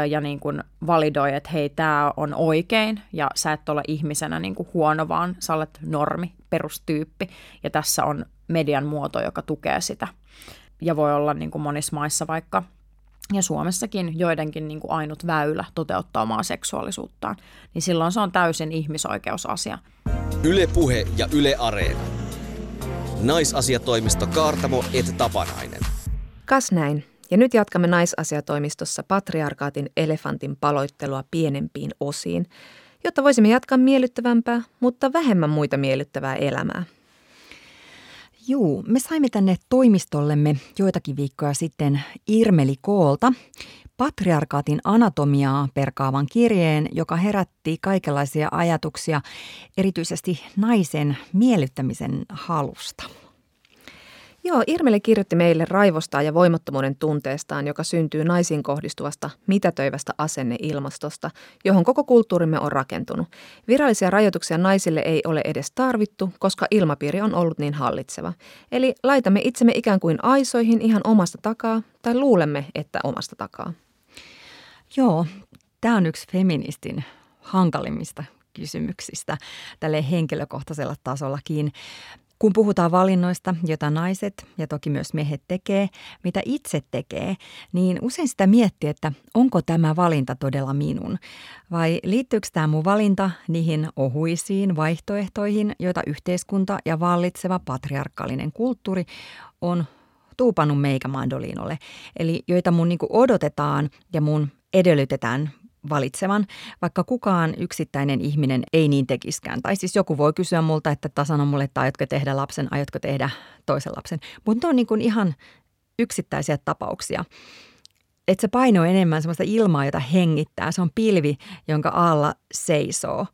ja niin kuin validoi, että hei, tämä on oikein ja sä et ole ihmisenä niin kuin huono, vaan sä olet normi, perustyyppi ja tässä on median muoto, joka tukee sitä. Ja voi olla niin kuin monissa maissa vaikka ja Suomessakin joidenkin niin kuin ainut väylä toteuttaa omaa seksuaalisuuttaan, niin silloin se on täysin ihmisoikeusasia. Yle Puhe ja Yle Areena. Naisasiatoimisto Kaartamo et Tapanainen. Kas näin. Ja nyt jatkamme naisasiatoimistossa patriarkaatin elefantin paloittelua pienempiin osiin, jotta voisimme jatkaa miellyttävämpää, mutta vähemmän muita miellyttävää elämää. Juu, me saimme tänne toimistollemme joitakin viikkoja sitten Irmeli Koolta patriarkaatin anatomiaa perkaavan kirjeen, joka herätti kaikenlaisia ajatuksia erityisesti naisen miellyttämisen halusta. Joo, Irmeli kirjoitti meille raivosta ja voimattomuuden tunteestaan, joka syntyy naisiin kohdistuvasta mitätöivästä asenneilmastosta, johon koko kulttuurimme on rakentunut. Virallisia rajoituksia naisille ei ole edes tarvittu, koska ilmapiiri on ollut niin hallitseva. Eli laitamme itsemme ikään kuin aisoihin ihan omasta takaa tai luulemme, että omasta takaa. Joo, tämä on yksi feministin hankalimmista kysymyksistä tälle henkilökohtaisella tasollakin. Kun puhutaan valinnoista, joita naiset ja toki myös miehet tekee, mitä itse tekee, niin usein sitä miettii, että onko tämä valinta todella minun vai liittyykö tämä mun valinta niihin ohuisiin vaihtoehtoihin, joita yhteiskunta ja vallitseva patriarkaalinen kulttuuri on tuupannut meikä mandoliinolle, eli joita mun niinku odotetaan ja mun edellytetään valitsevan, vaikka kukaan yksittäinen ihminen ei niin tekiskään. Tai siis joku voi kysyä multa, että tasano mulle, että aiotko tehdä lapsen, aiotko tehdä toisen lapsen. Mutta ne on niin kuin ihan yksittäisiä tapauksia. Että se paino on enemmän sellaista ilmaa, jota hengittää. Se on pilvi, jonka alla seisoo.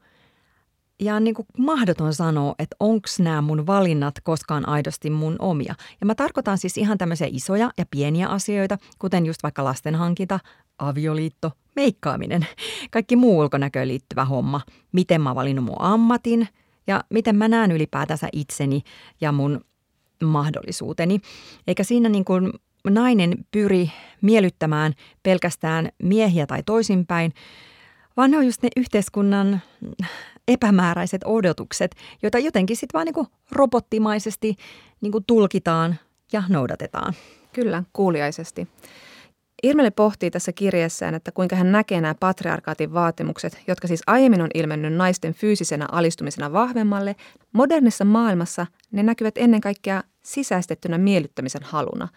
Ja on niin kuin mahdoton sanoa, että onko nämä mun valinnat koskaan aidosti mun omia. Ja mä tarkoitan siis ihan tämmöisiä isoja ja pieniä asioita, kuten just vaikka lastenhankinta, avioliitto, meikkaaminen, kaikki muu ulkonäköön liittyvä homma, miten mä oon valinnut mun ammatin ja miten mä näen ylipäätänsä itseni ja mun mahdollisuuteni. Eikä siinä niin kuin nainen pyri miellyttämään pelkästään miehiä tai toisinpäin, vaan ne on just ne yhteiskunnan epämääräiset odotukset, joita jotenkin sitten vaan niin kuin robottimaisesti niin kuin tulkitaan ja noudatetaan. Kyllä, kuuliaisesti. Irmeli pohtii tässä kirjassaan, että kuinka hän näkee nämä patriarkaatin vaatimukset, jotka siis aiemmin on ilmennyt naisten fyysisenä alistumisena vahvemmalle. Modernissa maailmassa ne näkyvät ennen kaikkea sisäistettynä miellyttämisen haluna,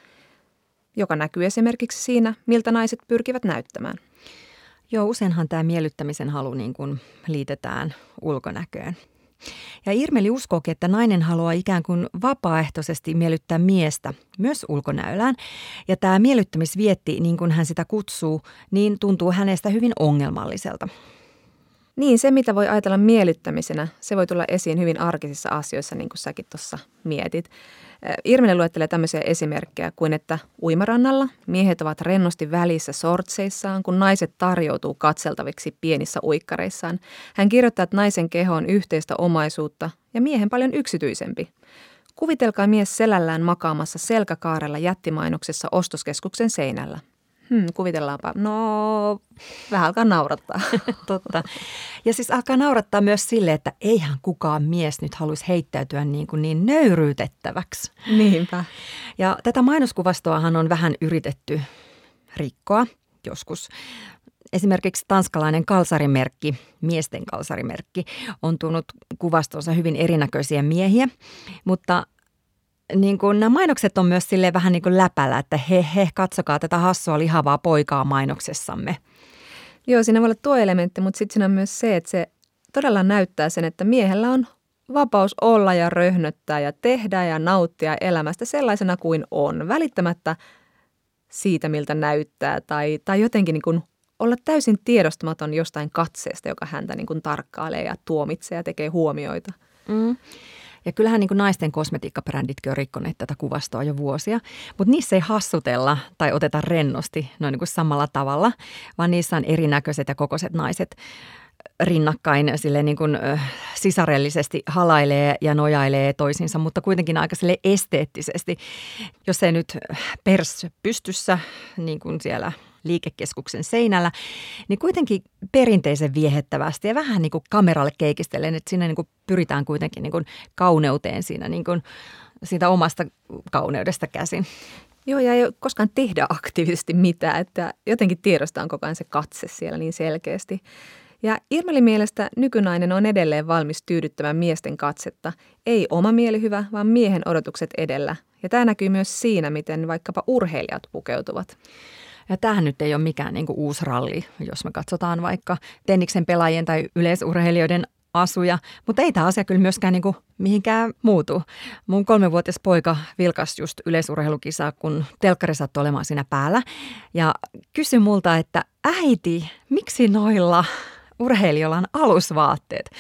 joka näkyy esimerkiksi siinä, miltä naiset pyrkivät näyttämään. Joo, useinhan tämä miellyttämisen halu niin kuin liitetään ulkonäköön. Ja Irmeli uskookin, että nainen haluaa ikään kuin vapaaehtoisesti miellyttää miestä myös ulkonäöllään. Ja tämä miellyttämisvietti, niin kuin hän sitä kutsuu, niin tuntuu hänestä hyvin ongelmalliselta. Niin, se mitä voi ajatella miellyttämisenä, se voi tulla esiin hyvin arkisissa asioissa, niin kuin säkin tuossa mietit. Irmeli luettelee tämmöisiä esimerkkejä kuin, että uimarannalla miehet ovat rennosti välissä sortseissaan, kun naiset tarjoutuu katseltaviksi pienissä uikkareissaan. Hän kirjoittaa, että naisen keho on yhteistä omaisuutta ja miehen paljon yksityisempi. Kuvitelkaa mies selällään makaamassa selkäkaarella jättimainoksessa ostoskeskuksen seinällä. Hmm, kuvitellaanpa. No, vähän alkaa naurattaa. Totta. Ja siis alkaa naurattaa myös sille, että eihän kukaan mies nyt haluaisi heittäytyä niin kuin niin nöyryytettäväksi. Niinpä. Ja tätä mainoskuvastoahan on vähän yritetty rikkoa joskus. Esimerkiksi tanskalainen kalsarimerkki, miesten kalsarimerkki, on tuonut kuvastonsa hyvin erinäköisiä miehiä, mutta niin kuin nämä mainokset on myös silleen vähän niin kuin läpällä, että he, he, katsokaa tätä hassua lihavaa poikaa mainoksessamme. Joo, siinä voi olla tuo elementti, mutta sitten siinä on myös se, että se todella näyttää sen, että miehellä on vapaus olla ja röhnöttää ja tehdä ja nauttia elämästä sellaisena kuin on, välittämättä siitä, miltä näyttää tai, tai jotenkin niin kuin olla täysin tiedostamaton jostain katseesta, joka häntä niin kuin tarkkailee ja tuomitsee ja tekee huomioita. Mm. Ja kyllähän niin kuin naisten kosmetiikkabränditkin on rikkoneet tätä kuvastoa jo vuosia, mutta niissä ei hassutella tai oteta rennosti noin niin kuin samalla tavalla, vaan niissä on erinäköiset ja kokoiset naiset rinnakkain silleen niin kuin sisarellisesti halailee ja nojailee toisiinsa, mutta kuitenkin aika silleen esteettisesti, jos ei nyt pers pystyssä niin kuin siellä liikekeskuksen seinällä, niin kuitenkin perinteisen viehettävästi ja vähän niin kuin kameralle keikistellen, että siinä niin kuin pyritään kuitenkin niin kuin kauneuteen siinä niin kuin siitä omasta kauneudesta käsin. Joo, ja ei ole koskaan tehdä aktiivisesti mitään, että jotenkin tiedostaan koko ajan se katse siellä niin selkeästi. Ja Irmelin mielestä nykynainen on edelleen valmis tyydyttämään miesten katsetta. Ei oma mieli hyvä, vaan miehen odotukset edellä. Ja tämä näkyy myös siinä, miten vaikkapa urheilijat pukeutuvat. Ja tämähän nyt ei ole mikään niin kuin uusi ralli, jos me katsotaan vaikka tenniksen pelaajien tai yleisurheilijoiden asuja, mutta ei tämä asia kyllä myöskään niin kuin mihinkään muutu. Mun kolmevuotias poika vilkasi just yleisurheilukisaa, kun telkkari sattui olemaan siinä päällä ja kysyi multa, että äiti, miksi noilla urheilijoilla on alusvaatteet?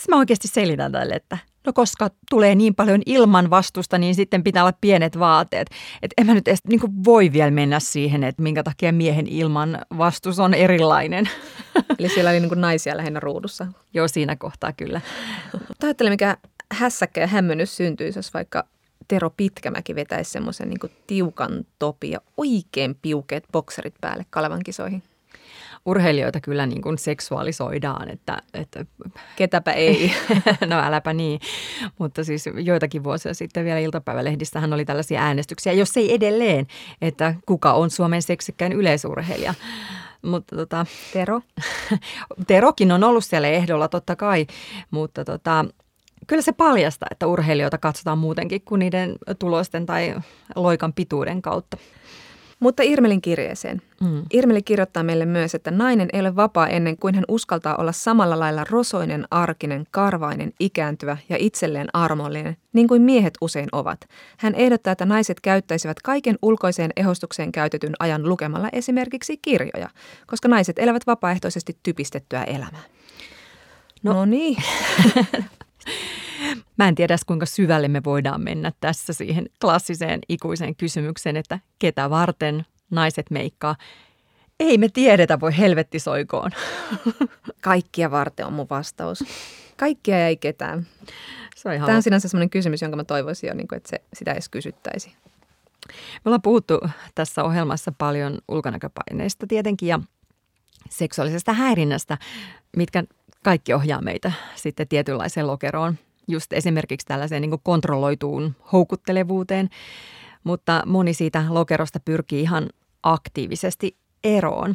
Sitten mä oikeasti selitän tälle, että no koska tulee niin paljon ilman vastusta, niin sitten pitää olla pienet vaatteet. Että en mä nyt edes niin kuin voi vielä mennä siihen, että minkä takia miehen ilman vastus on erilainen. Eli siellä oli niin kuin naisia lähinnä ruudussa. Joo, siinä kohtaa kyllä. Ajattele, mikä hässäkkä ja hämmennys syntyisi, jos vaikka Tero Pitkämäki vetäisi semmoisen niin kuin tiukan topi ja oikein piukeat bokserit päälle Kalevan kisoihin. Urheilijoita kyllä niin kuin seksuaalisoidaan, että, että ketäpä ei, no äläpä niin, mutta siis joitakin vuosia sitten vielä iltapäivälehdissähän oli tällaisia äänestyksiä, jos ei edelleen, että kuka on Suomen seksikkäin yleisurheilija, mutta tota, Tero. Terokin on ollut siellä ehdolla totta kai, mutta tota, kyllä se paljastaa, että urheilijoita katsotaan muutenkin kuin niiden tulosten tai loikan pituuden kautta. Mutta Irmelin kirjeeseen. Mm. Irmeli kirjoittaa meille myös, että nainen ei ole vapaa ennen kuin hän uskaltaa olla samalla lailla rosoinen, arkinen, karvainen, ikääntyvä ja itselleen armollinen, niin kuin miehet usein ovat. Hän ehdottaa, että naiset käyttäisivät kaiken ulkoiseen ehostukseen käytetyn ajan lukemalla esimerkiksi kirjoja, koska naiset elävät vapaaehtoisesti typistettyä elämää. No, no niin. Mä en tiedä, kuinka syvälle me voidaan mennä tässä siihen klassiseen ikuiseen kysymykseen, että ketä varten naiset meikkaa. Ei me tiedetä, voi helvetti soikoon. Kaikkia varten on mun vastaus. Kaikkia ei ketään. Se on ihan Tämä on sinänsä sellainen kysymys, jonka mä toivoisin jo, että se, sitä edes kysyttäisi. Me ollaan puhuttu tässä ohjelmassa paljon ulkonäköpaineista tietenkin ja seksuaalisesta häirinnästä, mitkä kaikki ohjaa meitä sitten tietynlaiseen lokeroon. Just esimerkiksi tällaiseen niin kuin kontrolloituun houkuttelevuuteen, mutta moni siitä lokerosta pyrkii ihan aktiivisesti eroon.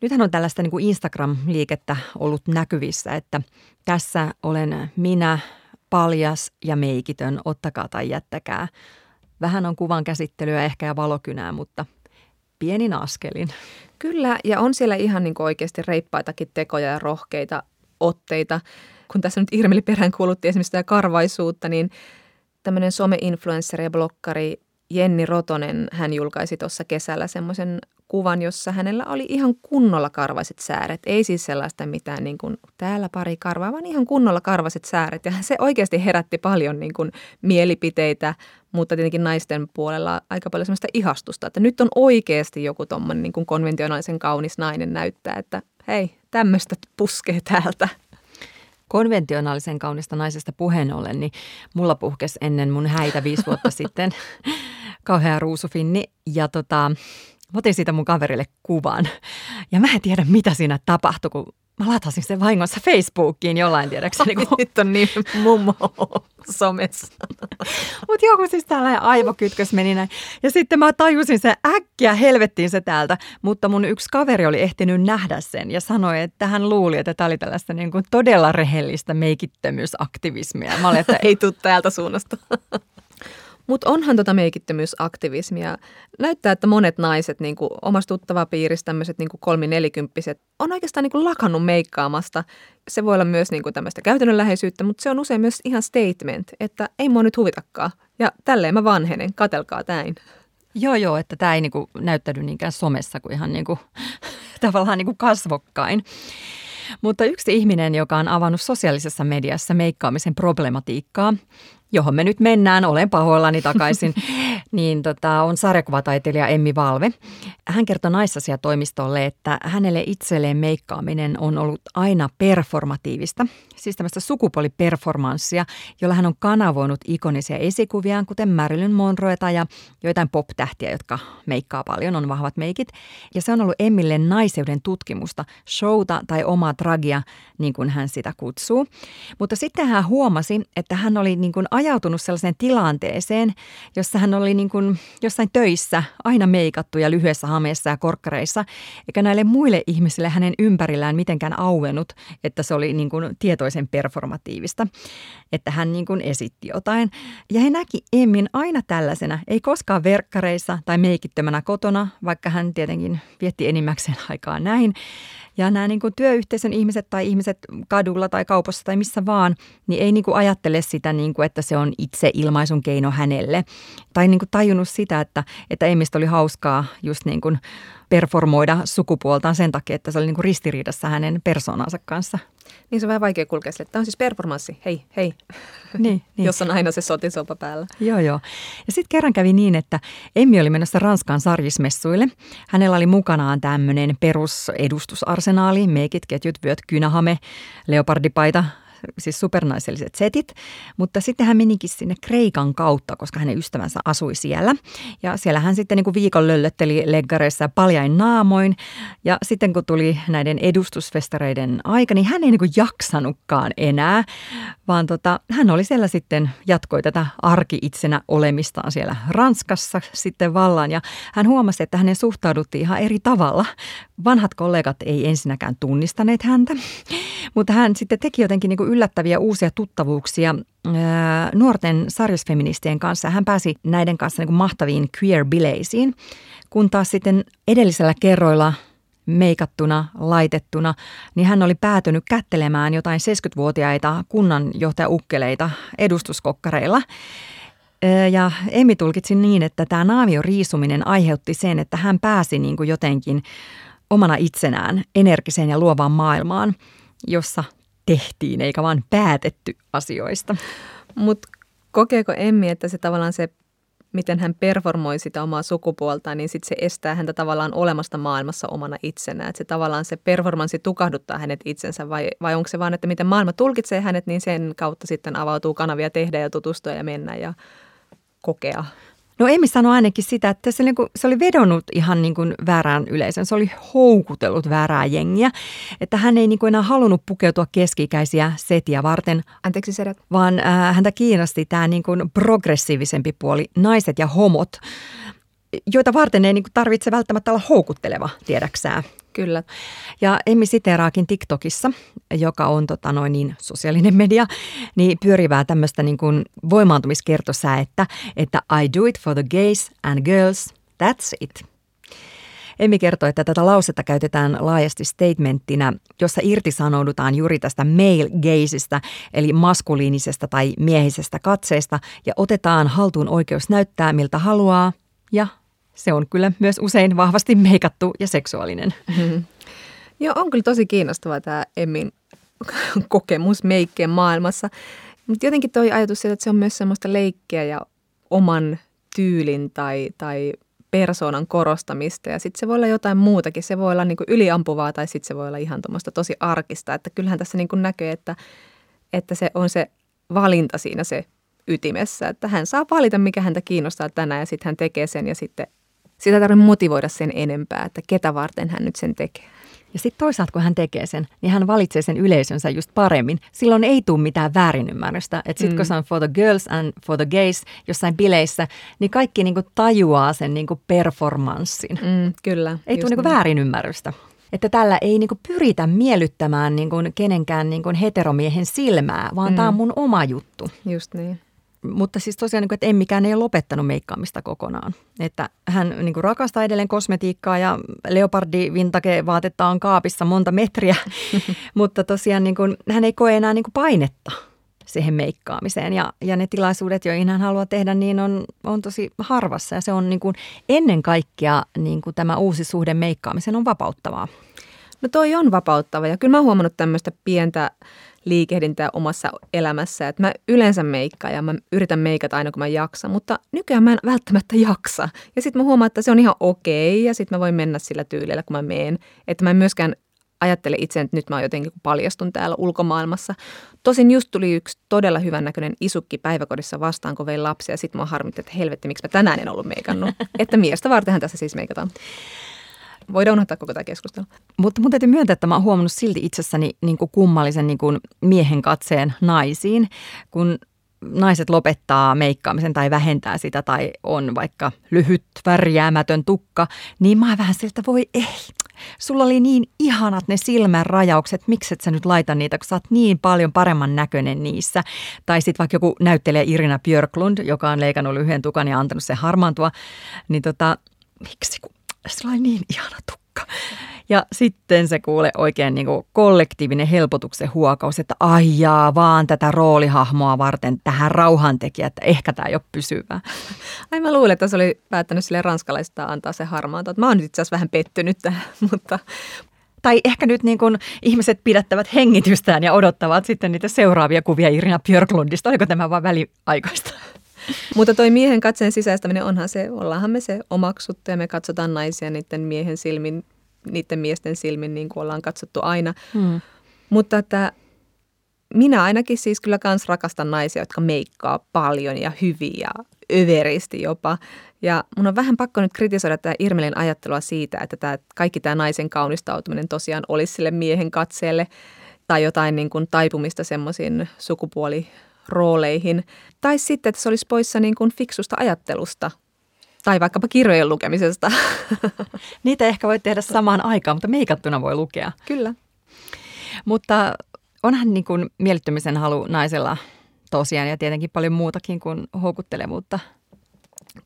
Nythän on tällaista niin kuin Instagram-liikettä ollut näkyvissä, että tässä olen minä, paljas ja meikitön, ottakaa tai jättäkää. Vähän on kuvan käsittelyä ehkä ja valokynää, mutta pienin askelin. Kyllä, ja on siellä ihan niin kuin oikeasti reippaitakin tekoja ja rohkeita otteita. Kun tässä nyt Irmeli perään kuulutti esimerkiksi tämä karvaisuutta, niin tämmöinen some-influenssari ja blokkari Jenni Rotonen, hän julkaisi tuossa kesällä semmoisen kuvan, jossa hänellä oli ihan kunnolla karvaiset sääret. Ei siis sellaista mitään niin kuin täällä pari karvaa, vaan ihan kunnolla karvaiset sääret. Ja se oikeasti herätti paljon niin kuin mielipiteitä, mutta tietenkin naisten puolella aika paljon sellaista ihastusta, että nyt on oikeasti joku tommoinen niin kuin konventionaalisen kaunis nainen näyttää, että hei, tämmöistä puskee täältä. Konventionaalisen kaunista naisesta puheen ollen, niin mulla puhkesi ennen mun häitä viisi vuotta sitten kauhea ruusufinni ja tota... Mä otin siitä mun kaverille kuvan ja mä en tiedä, mitä siinä tapahtui, kun mä latasin sen vahingossa Facebookiin jollain tiedäkseni. Kun... Nyt on niin mummo somessa. Mutta joku siis tällainen aivokytkös meni näin. Ja sitten mä tajusin sen äkkiä, helvettiin se täältä. Mutta mun yksi kaveri oli ehtinyt nähdä sen ja sanoi, että hän luuli, että tää oli tällaista niin kuin todella rehellistä meikittömyysaktivismia. Mä olin, että ei tuu täältä suunnasta. Mutta onhan tota meikittömyysaktivismia. Näyttää, että monet naiset, niin kuin omassa tuttavapiirissä tämmöiset niin kuin kolminelikymppiset, on oikeastaan niin kuin lakannut meikkaamasta. Se voi olla myös niin kuin tämmöistä käytännönläheisyyttä, mutta se on usein myös ihan statement, että ei mua nyt huvitakaan. Ja tälleen mä vanhenen, katelkaa täin. Joo, joo, että tämä ei niin kuin näyttäydy niinkään somessa kuin ihan niin kuin, tavallaan niin kuin kasvokkain. Mutta yksi ihminen, joka on avannut sosiaalisessa mediassa meikkaamisen problematiikkaa, johon me nyt mennään, olen pahoillani takaisin, niin tota, on sarjakuvataiteilija Emmi Valve. Hän kertoi Naisasiatoimistolle, että hänelle itselleen meikkaaminen on ollut aina performatiivista, siis tämmöistä sukupuoliperformanssia, jolla hän on kanavoinut ikonisia esikuviaan, kuten Marilyn Monroeta ja joitain pop-tähtiä, jotka meikkaa paljon, on vahvat meikit. Ja se on ollut Emmille naiseuden tutkimusta, showta tai omaa dragia, niin kuin hän sitä kutsuu. Mutta sitten hän huomasi, että hän oli niin kuin ajautunut sellaiseen tilanteeseen, jossa hän oli niin kuin jossain töissä aina meikattu ja lyhyessä hameessa ja korkkareissa, eikä näille muille ihmisille hänen ympärillään mitenkään auennut, että se oli niin kuin tietoisen performatiivista, että hän niin kuin esitti jotain. Ja he näki Emmin aina tällaisena, ei koskaan verkkareissa tai meikittömänä kotona, vaikka hän tietenkin vietti enimmäkseen aikaa näin. Ja nämä niin kuin työyhteisön ihmiset tai ihmiset kadulla tai kaupassa tai missä vaan, niin ei niin kuin ajattele sitä, niin kuin, että se on itse ilmaisun keino hänelle. Tai niin kuin tajunnut sitä, että, että Emmistä oli hauskaa just niin kuin performoida sukupuoltaan sen takia, että se oli niin kuin ristiriidassa hänen persoonansa kanssa. Niin se on vähän vaikea kulkea sille. Tämä on siis performanssi. Hei, hei. Niin, niin. Jos on aina se sotisopa päällä. Joo, joo. Ja sitten kerran kävi niin, että Emmi oli menossa Ranskan sarjismessuille. Hänellä oli mukanaan tämmöinen perusedustusarsenaali, meikit, ketjut, vyöt, kynähame, leopardipaita, siis supernaiselliset setit. Mutta sitten hän menikin sinne Kreikan kautta, koska hänen ystävänsä asui siellä. Ja siellä hän sitten niin kuin viikon löllötteli leggareissa paljain naamoin. Ja sitten kun tuli näiden edustusfestareiden aika, niin hän ei niin kuin jaksanutkaan enää, vaan tota, hän oli siellä sitten, jatkoi tätä arki-itsenä olemistaan siellä Ranskassa sitten vallan. Ja hän huomasi, että hänen suhtauduttiin ihan eri tavalla. Vanhat kollegat ei ensinnäkään tunnistaneet häntä, mutta hän sitten teki jotenkin niin kuin yllättäviä uusia tuttavuuksia nuorten sarjasfeministien kanssa. Hän pääsi näiden kanssa niin kuin mahtaviin queer-bileisiin, kun taas sitten edellisellä kerroilla meikattuna, laitettuna, niin hän oli päätynyt kättelemään jotain seitsemänkymmentävuotiaita kunnanjohtajaukkeleita edustuskokkareilla. Ja Emmi tulkitsi niin, että tämä naamion riisuminen aiheutti sen, että hän pääsi niin kuin jotenkin omana itsenään energiseen ja luovaan maailmaan, jossa tehtiin, eikä vaan päätetty asioista. Mutta kokeeko Emmi, että se tavallaan se, miten hän performoi sitä omaa sukupuoltaan, niin sitten se estää häntä tavallaan olemasta maailmassa omana itsenään? Että se tavallaan se performanssi tukahduttaa hänet itsensä vai, vai onko se vaan, että miten maailma tulkitsee hänet, niin sen kautta sitten avautuu kanavia tehdä ja tutustua ja mennä ja kokea? No Emmi sanoi ainakin sitä, että se, niin kuin, se oli vedonnut ihan niin kuin väärään yleisön. Se oli houkutellut väärää jengiä, että hän ei niin kuin enää halunnut pukeutua keski-ikäisiä setiä varten. Anteeksi sedät. Vaan äh, häntä kiinnosti tämä niin kuin progressiivisempi puoli, naiset ja homot, joita varten ei niin kuin tarvitse välttämättä olla houkutteleva, tiedäksää. Kyllä. Ja Emmi siteeraakin TikTokissa, joka on tota noin niin sosiaalinen media, niin pyörivää tämmöistä niin kuin voimaantumiskertosääettä, että I do it for the gays and girls, that's it. Emmi kertoi, että tätä lausetta käytetään laajasti statementtina, jossa irtisanoudutaan juuri tästä male gazeista, eli maskuliinisesta tai miehisestä katseesta, ja otetaan haltuun oikeus näyttää miltä haluaa ja se on kyllä myös usein vahvasti meikattu ja seksuaalinen. Mm-hmm. Joo, on kyllä tosi kiinnostavaa tämä Emmin kokemus meikkien maailmassa. Mutta jotenkin toi ajatus siitä, että se on myös semmoista leikkiä ja oman tyylin tai, tai persoonan korostamista. Ja sitten se voi olla jotain muutakin. Se voi olla niinku yliampuvaa tai sitten se voi olla ihan tuommoista tosi arkista. Että kyllähän tässä niinku näkee, että, että se on se valinta siinä se ytimessä. Että hän saa valita, mikä häntä kiinnostaa tänään ja sitten hän tekee sen ja sitten... Sitä ei tarvitse motivoida sen enempää, että ketä varten hän nyt sen tekee. Ja sitten toisaalta, kun hän tekee sen, niin hän valitsee sen yleisönsä just paremmin. Silloin ei tule mitään väärinymmärrystä. Että sitten mm. kun se on for the girls and for the gays jossain bileissä, niin kaikki niinku tajuaa sen niinku performanssin. Mm, kyllä. Ei tule niinku väärinymmärrystä. Että tällä ei niinku pyritä miellyttämään niinku kenenkään niinku heteromiehen silmää, vaan mm. tämä on mun oma juttu. Just niin. Mutta siis tosiaan, että Emmikään ei ole lopettanut meikkaamista kokonaan. Että hän niin kuin rakastaa edelleen kosmetiikkaa ja leopardi vintage vaatetta on kaapissa monta metriä, mutta tosiaan niin kuin, hän ei koe enää niin kuin painetta siihen meikkaamiseen. Ja, ja ne tilaisuudet, joihin hän haluaa tehdä, niin on, on tosi harvassa. Ja se on niin kuin, ennen kaikkea niin kuin tämä uusi suhde meikkaamiseen on vapauttavaa. No toi on vapauttava ja kyllä mä oon huomannut tämmöistä pientä liikehdintää omassa elämässä, että mä yleensä meikkaan ja mä yritän meikata aina kun mä jaksan, mutta nykyään mä en välttämättä jaksa. Ja sit mä huomaan, että se on ihan okei ja sit mä voin mennä sillä tyylillä kun mä meen, että mä en myöskään ajattele itseäni, että nyt mä jotenkin paljastun täällä ulkomaailmassa. Tosin just tuli yksi todella hyvän näköinen isukki päiväkodissa vastaan, kun vei lapsia ja sit mä harmitti, että helvetti, miksi mä tänään en ollut meikannut. Että miestä vartenhan tässä siis meikataan. Voidaan unohtaa koko tämä keskustelu. Mutta mun täytyy myöntää, että mä oon huomannut silti itsessäni niin kuin kummallisen niin kuin miehen katseen naisiin, kun naiset lopettaa meikkaamisen tai vähentää sitä tai on vaikka lyhyt, värjäämätön tukka, niin mä oon vähän siltä, voi ei, sulla oli niin ihanat ne silmän rajaukset, miksi et sä nyt laita niitä, kun sä oot niin paljon paremman näköinen niissä. Tai sitten vaikka joku näyttelee Irina Björklund, joka on leikannut lyhyen tukan ja antanut sen harmaantua, niin tota, miksi kun... Se oli niin ihana tukka. Ja sitten se kuulee oikein niin kuin kollektiivinen helpotuksen huokaus, että aijaa vaan tätä roolihahmoa varten tähän rauhantekijä, että ehkä tämä ei ole pysyvää. Ai mä luulen, että se oli päättänyt sille ranskalaisista antaa se harmaantua. Mä oon itse asiassa vähän pettynyt tähän, mutta... Tai ehkä nyt niin kuin ihmiset pidättävät hengitystään ja odottavat sitten niitä seuraavia kuvia Irina Björklundista. Oliko tämä vaan väliaikaista? Mutta toi miehen katseen sisäistäminen, onhan se, ollaanhan me se omaksuttu ja me katsotaan naisia niiden miehen silmin, niiden miesten silmin, niin kuin ollaan katsottu aina. Hmm. Mutta että minä ainakin siis kyllä kans rakastan naisia, jotka meikkaa paljon ja hyvin ja överisti jopa. Ja mun on vähän pakko nyt kritisoida tämä Irmelin ajattelua siitä, että tämä, kaikki tämä naisen kaunistautuminen tosiaan olisi sille miehen katseelle tai jotain niin kuin taipumista semmoisiin sukupuoli rooleihin. Tai sitten, että se olisi poissa niin kuin fiksusta ajattelusta tai vaikkapa kirjojen lukemisesta. Niitä ehkä voi tehdä samaan aikaan, mutta meikattuna voi lukea. Kyllä. Mutta onhan niin kuin miellyttämisen halu naisella tosiaan ja tietenkin paljon muutakin kuin houkuttelevuutta.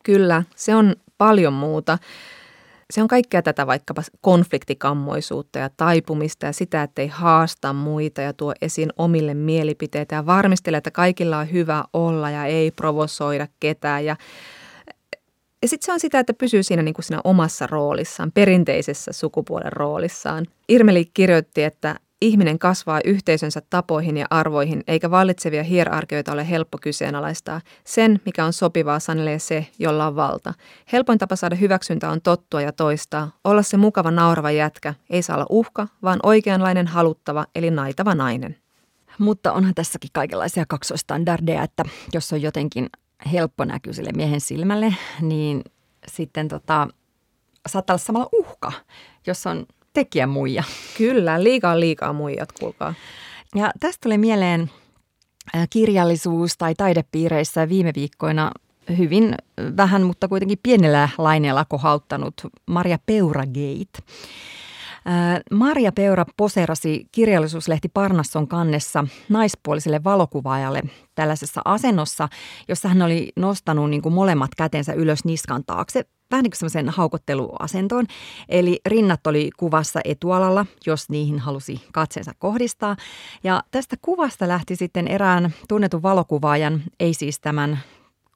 Kyllä, se on paljon muuta. Se on kaikkea tätä vaikkapa konfliktikammoisuutta ja taipumista ja sitä, että ei haasta muita ja tuo esiin omille mielipiteitä ja varmistele, että kaikilla on hyvä olla ja ei provosoida ketään. Ja, ja sitten se on sitä, että pysyy siinä, niin kuin siinä omassa roolissaan, perinteisessä sukupuolen roolissaan. Irmeli kirjoitti, että ihminen kasvaa yhteisönsä tapoihin ja arvoihin, eikä vallitsevia hierarkioita ole helppo kyseenalaistaa. Sen, mikä on sopivaa, sanelee se, jolla on valta. Helpoin tapa saada hyväksyntää on tottua ja toistaa. Olla se mukava naurava jätkä ei saa olla uhka, vaan oikeanlainen haluttava eli naitava nainen. Mutta onhan tässäkin kaikenlaisia kaksoistandardeja, että jos on jotenkin helppo näky sille miehen silmälle, niin sitten tota, saattaa olla samalla uhka, jos on tekijä muija. Kyllä, liikaa liikaa muijat, kuulkaa. Ja tästä tulee mieleen kirjallisuus- tai taidepiireissä viime viikkoina hyvin vähän, mutta kuitenkin pienellä laineella kohauttanut Maria Peura-gate. Maria Peura poseerasi kirjallisuuslehti Parnasson kannessa naispuoliselle valokuvaajalle tällaisessa asennossa, jossa hän oli nostanut niin kuin molemmat kätensä ylös niskan taakse, vähän niin kuin semmoisen haukotteluasentoon. Eli rinnat oli kuvassa etualalla, jos niihin halusi katsensa kohdistaa. Ja tästä kuvasta lähti sitten erään tunnetun valokuvaajan, ei siis tämän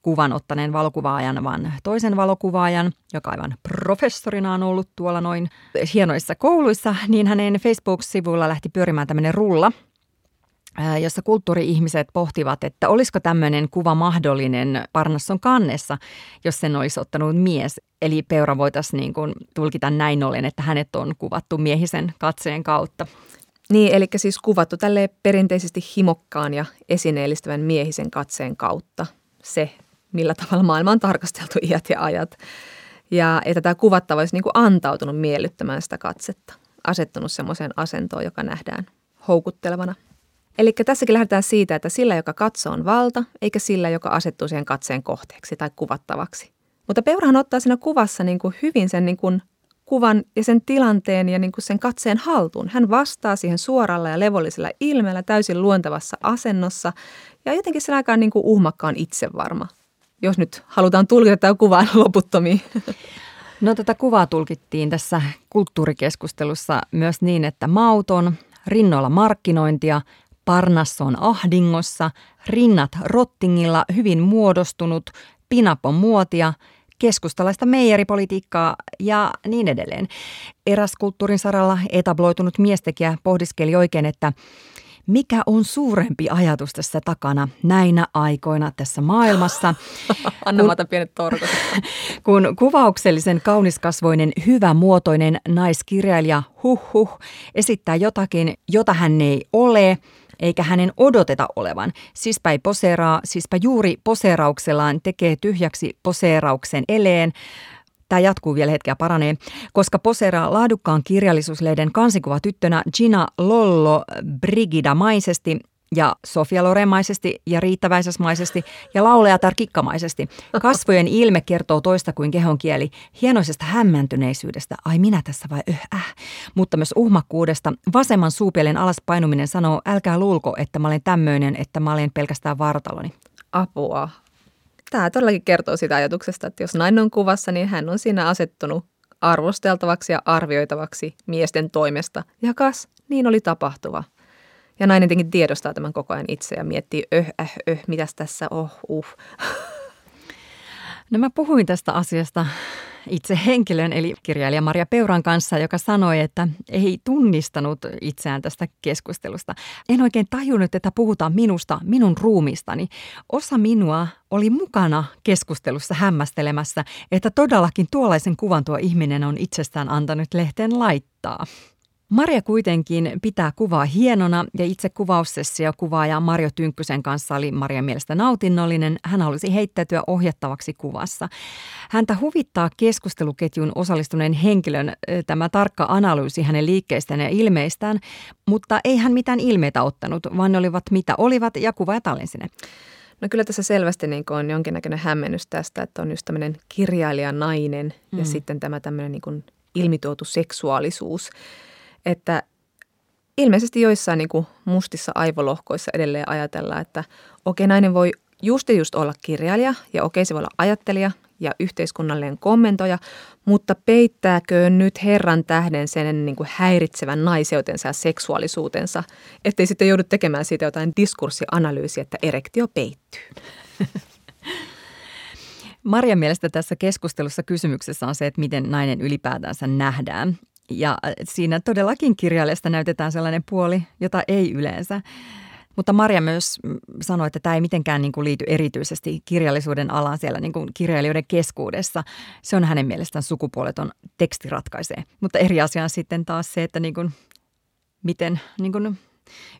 kuvan ottaneen valokuvaajan, vaan toisen valokuvaajan, joka aivan professorina on ollut tuolla noin hienoissa kouluissa, niin hänen Facebook-sivuilla lähti pyörimään tämmöinen rulla, jossa kulttuuri-ihmiset pohtivat, että olisiko tämmöinen kuva mahdollinen Parnasson kannessa, jos sen olisi ottanut mies. Eli Peura voitaisiin niin kuin tulkita näin ollen, että hänet on kuvattu miehisen katseen kautta. Niin, eli siis kuvattu tälleen perinteisesti himokkaan ja esineellistävän miehisen katseen kautta. Se, millä tavalla maailma on tarkasteltu iät ja ajat. Ja että tämä kuvattava olisi niin kuin antautunut miellyttämään sitä katsetta, asettunut semmoiseen asentoon, joka nähdään houkuttelevana. Eli tässäkin lähdetään siitä, että sillä, joka katsoo, on valta, eikä sillä, joka asettuu siihen katseen kohteeksi tai kuvattavaksi. Mutta Peurahan ottaa siinä kuvassa niin kuin hyvin sen niin kuin kuvan ja sen tilanteen ja niin kuin sen katseen haltuun. Hän vastaa siihen suoralla ja levollisella ilmeellä täysin luontevassa asennossa ja jotenkin sen aikaan niin kuin uhmakkaan itsevarma, jos nyt halutaan tulkita tämä kuva loputtomiin. No tätä kuvaa tulkittiin tässä kulttuurikeskustelussa myös niin, että mauton, rinnoilla markkinointia, Parnasson ahdingossa, rinnat rottingilla, hyvin muodostunut, pinapon muotia, keskustalaista meijeripolitiikkaa ja niin edelleen. Eräs kulttuurin saralla etabloitunut miestekijä pohdiskeli oikein, että mikä on suurempi ajatus tässä takana näinä aikoina tässä maailmassa. Anna mä otan pienet torkot. Kun kuvauksellisen, kauniskasvoinen, hyvämuotoinen naiskirjailija huhhuh esittää jotakin, jota hän ei ole eikä hänen odoteta olevan. Siispä ei poseeraa, siispä juuri poseerauksellaan tekee tyhjäksi poseerauksen eleen. Tämä jatkuu vielä hetkeä, paranee, koska poseeraa laadukkaan kirjallisuuslehden kansikuvatyttönä Gina Lollobrigida-maisesti ja Sofia Loren-maisesti ja Riitta Väisäsmaisesti ja lauleja Tarkikka-maisesti. Kasvojen ilme kertoo toista kuin kehon kieli, hienoisesta hämmentyneisyydestä, ai minä tässä vai öh, äh, mutta myös uhmakkuudesta. Vasemman suupielen alapainuminen sanoo, älkää luulko, että mä olen tämmöinen, että mä olen pelkästään vartaloni. Apua. Tämä todellakin kertoo sitä ajatuksesta, että jos nainen on kuvassa, niin hän on siinä asettunut arvosteltavaksi ja arvioitavaksi miesten toimesta. Ja kas, niin oli tapahtuva. Ja nainen tietenkin tiedostaa tämän koko ajan itse ja miettii, öh, äh, öh, mitäs tässä on, uh. No mä puhuin tästä asiasta itse henkilön, eli kirjailija Maria Peuran kanssa, joka sanoi, että ei tunnistanut itseään tästä keskustelusta. En oikein tajunnut, että puhutaan minusta, minun ruumiistani. Osa minua oli mukana keskustelussa hämmästelemässä, että todellakin tuollaisen kuvan tuo ihminen on itsestään antanut lehteen laittaa. Maria kuitenkin pitää kuvaa hienona ja itse kuvaussessio kuvaaja Marjo Tynkkysen kanssa oli Marian mielestä nautinnollinen. Hän halusi heittäytyä ohjattavaksi kuvassa. Häntä huvittaa keskusteluketjun osallistuneen henkilön tämä tarkka analyysi hänen liikkeistään ja ilmeistään, mutta ei hän mitään ilmeitä ottanut, vaan ne olivat mitä olivat ja kuvaaja tallensi ne. No kyllä tässä selvästi niin on jonkinnäköinen hämmennys tästä, että on just tämmöinen kirjailijanainen mm. ja sitten tämä tämmöinen niin ilmituotu seksuaalisuus. Että ilmeisesti joissain niin kuin mustissa aivolohkoissa edelleen ajatellaan, että okei, nainen voi just ja just olla kirjailija ja okei, se voi olla ajattelija ja yhteiskunnallinen kommentoija, mutta peittääkö nyt herran tähden sen niin kuin häiritsevän naiseutensa ja seksuaalisuutensa, ettei sitten joudu tekemään siitä jotain diskurssianalyysiä, että erektio peittyy. Marian mielestä tässä keskustelussa kysymyksessä on se, että miten nainen ylipäätänsä nähdään. Ja siinä todellakin kirjailijasta näytetään sellainen puoli, jota ei yleensä. Mutta Maria myös sanoi, että tämä ei mitenkään niin kuin liity erityisesti kirjallisuuden alaan siellä niin kuin kirjailijoiden keskuudessa. Se on hänen mielestään sukupuoleton, teksti ratkaisee. Mutta eri asia on sitten taas se, että niin kuin, miten niin kuin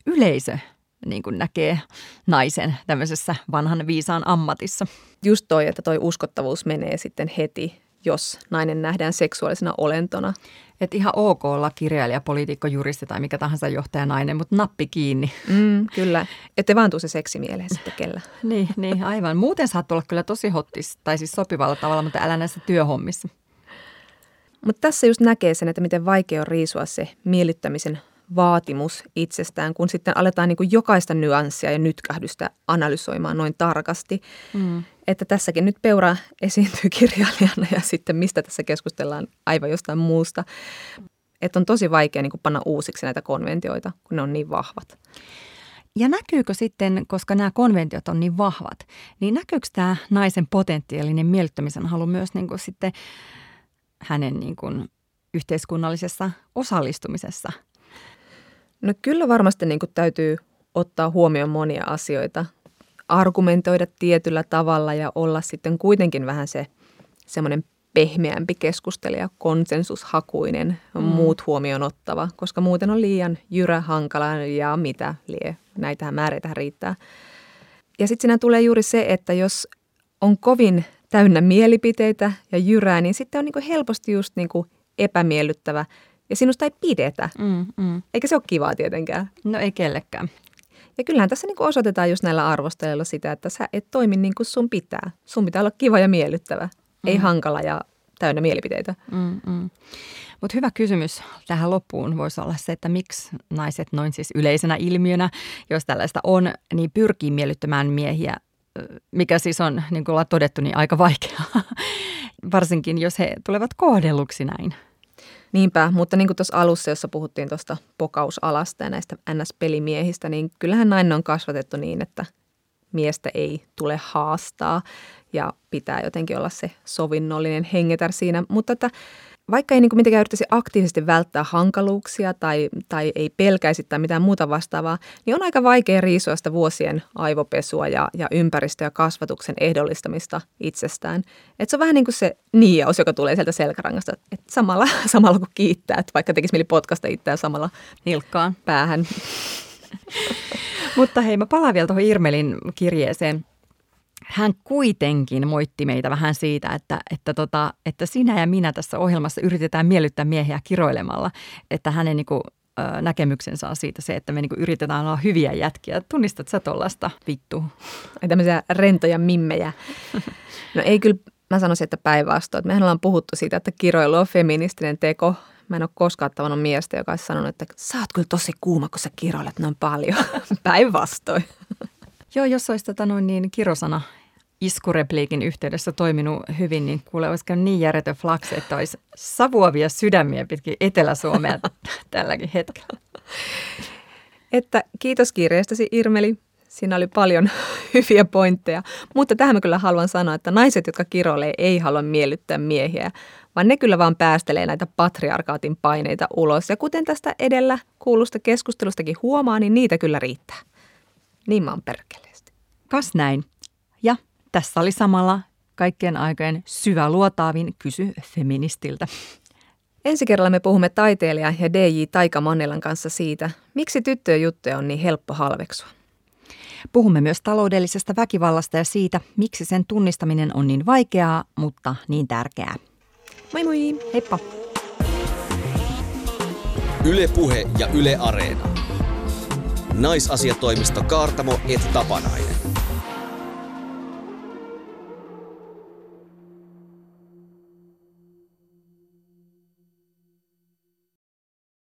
yleisö niin kuin näkee naisen tämmöisessä vanhan viisaan ammatissa. Just toi, että toi uskottavuus menee sitten heti, jos nainen nähdään seksuaalisena olentona. Että ihan ok olla kirjailija, poliitikko, juristi tai mikä tahansa johtaja nainen, mutta nappi kiinni. Mm, kyllä. Ettei vaan tuu se seksi mieleen sitten kellä. niin, niin, aivan. Muuten saat olla kyllä tosi hottis tai siis sopivalla tavalla, mutta älä näissä työhommissa. Mutta tässä just näkee sen, että miten vaikea on riisua se miellyttämisen vaatimus itsestään, kun sitten aletaan niin kuin jokaista nyanssia ja nytkähdystä analysoimaan noin tarkasti. Mm. Että tässäkin nyt Peura esiintyy kirjailijana ja sitten mistä tässä keskustellaan aivan jostain muusta. Että on tosi vaikea niin kuin panna uusiksi näitä konventioita, kun ne on niin vahvat. Ja näkyykö sitten, koska nämä konventiot on niin vahvat, niin näkyykö tämä naisen potentiaalinen miellyttämisen halu myös niin kuin sitten hänen niin kuin yhteiskunnallisessa osallistumisessa? No kyllä varmasti niin kuin täytyy ottaa huomioon monia asioita, argumentoida tietyllä tavalla ja olla sitten kuitenkin vähän se semmoinen pehmeämpi keskustelija, konsensushakuinen, mm. muut huomioon ottava, koska muuten on liian jyrä, hankala ja mitä lie. Näitähän määreitähän riittää. Ja sitten siinä tulee juuri se, että jos on kovin täynnä mielipiteitä ja jyrää, niin sitten on niin kuin helposti just niin kuin epämiellyttävä. Ja sinusta ei pidetä. Mm, mm. Eikä se ole kivaa tietenkään. No ei kellekään. Ja kyllähän tässä niinku osoitetaan just näillä arvostelijoilla sitä, että sä et toimi niin kuin sun pitää. Sun pitää olla kiva ja miellyttävä, mm. ei hankala ja täynnä mielipiteitä. Mm, mm. Mutta hyvä kysymys tähän loppuun voisi olla se, että miksi naiset noin siis yleisenä ilmiönä, jos tällaista on, niin pyrkii miellyttämään miehiä, mikä siis on, niin kuin ollaan todettu, niin aika vaikeaa. Varsinkin, jos he tulevat kohdelluksi näin. Niinpä, mutta niin kuin tuossa alussa, jossa puhuttiin tuosta pokausalasta ja näistä N S-pelimiehistä, niin kyllähän nainen on kasvatettu niin, että miestä ei tule haastaa ja pitää jotenkin olla se sovinnollinen hengetär siinä. Mutta että vaikka ei niin kuin mitenkään yrittäisi aktiivisesti välttää hankaluuksia tai, tai ei pelkäisi tai mitään muuta vastaavaa, niin on aika vaikea riisua sitä vuosien aivopesua ja, ja ympäristö- ja kasvatuksen ehdollistamista itsestään. Et se on vähän niin kuin se niijaus, joka tulee sieltä selkärangasta, että samalla, samalla kun kiittää, että vaikka tekisi mieli potkasta itseään samalla nilkkaan päähän. Mutta hei, mä palaan vielä tuohon Irmelin kirjeeseen. Hän kuitenkin moitti meitä vähän siitä, että, että, tota, että sinä ja minä tässä ohjelmassa yritetään miellyttää miehiä kiroilemalla. Että hänen niin kuin, näkemyksensä on siitä se, että me niin kuin, yritetään olla hyviä jätkiä. Tunnistat sä tollaista vittua? Tämmöisiä rentoja mimmejä. No ei kyllä, mä sanoisin, että päinvastoin. Mehän ollaan puhuttu siitä, että kiroilu on feministinen teko. Mä en ole koskaan tavannut miestä, joka olisi sanonut, että sä oot kyllä tosi kuuma, kun sä kiroilet noin paljon. Päinvastoin. Joo, jos olisi tota noin niin kirosana iskurepliikin yhteydessä toiminut hyvin, niin kuule, olisi käynyt niin järjetön flaksi, että olisi savuavia sydämiä pitkin Etelä-Suomea tälläkin hetkellä. Että kiitos kirjeestäsi, Irmeli. Siinä oli paljon hyviä pointteja, mutta tähän mä kyllä haluan sanoa, että naiset, jotka kiroilee, ei halua miellyttää miehiä, vaan ne kyllä vaan päästelee näitä patriarkaatin paineita ulos. Ja kuten tästä edellä kuulusta keskustelustakin huomaa, niin niitä kyllä riittää. Niin mä oon perkeleesti. Kas näin. Ja tässä oli samalla kaikkien aikojen syvä luotaavin kysy feministiltä. Ensi kerralla me puhumme taiteilija ja D J Taika Mannelan kanssa siitä, miksi tyttöjen juttuja on niin helppo halveksua. Puhumme myös taloudellisesta väkivallasta ja siitä, miksi sen tunnistaminen on niin vaikeaa, mutta niin tärkeää. Moi moi! Heippa! Yle Puhe ja Yle Areena. Naisasiatoimisto Kaartamo et Tapanainen.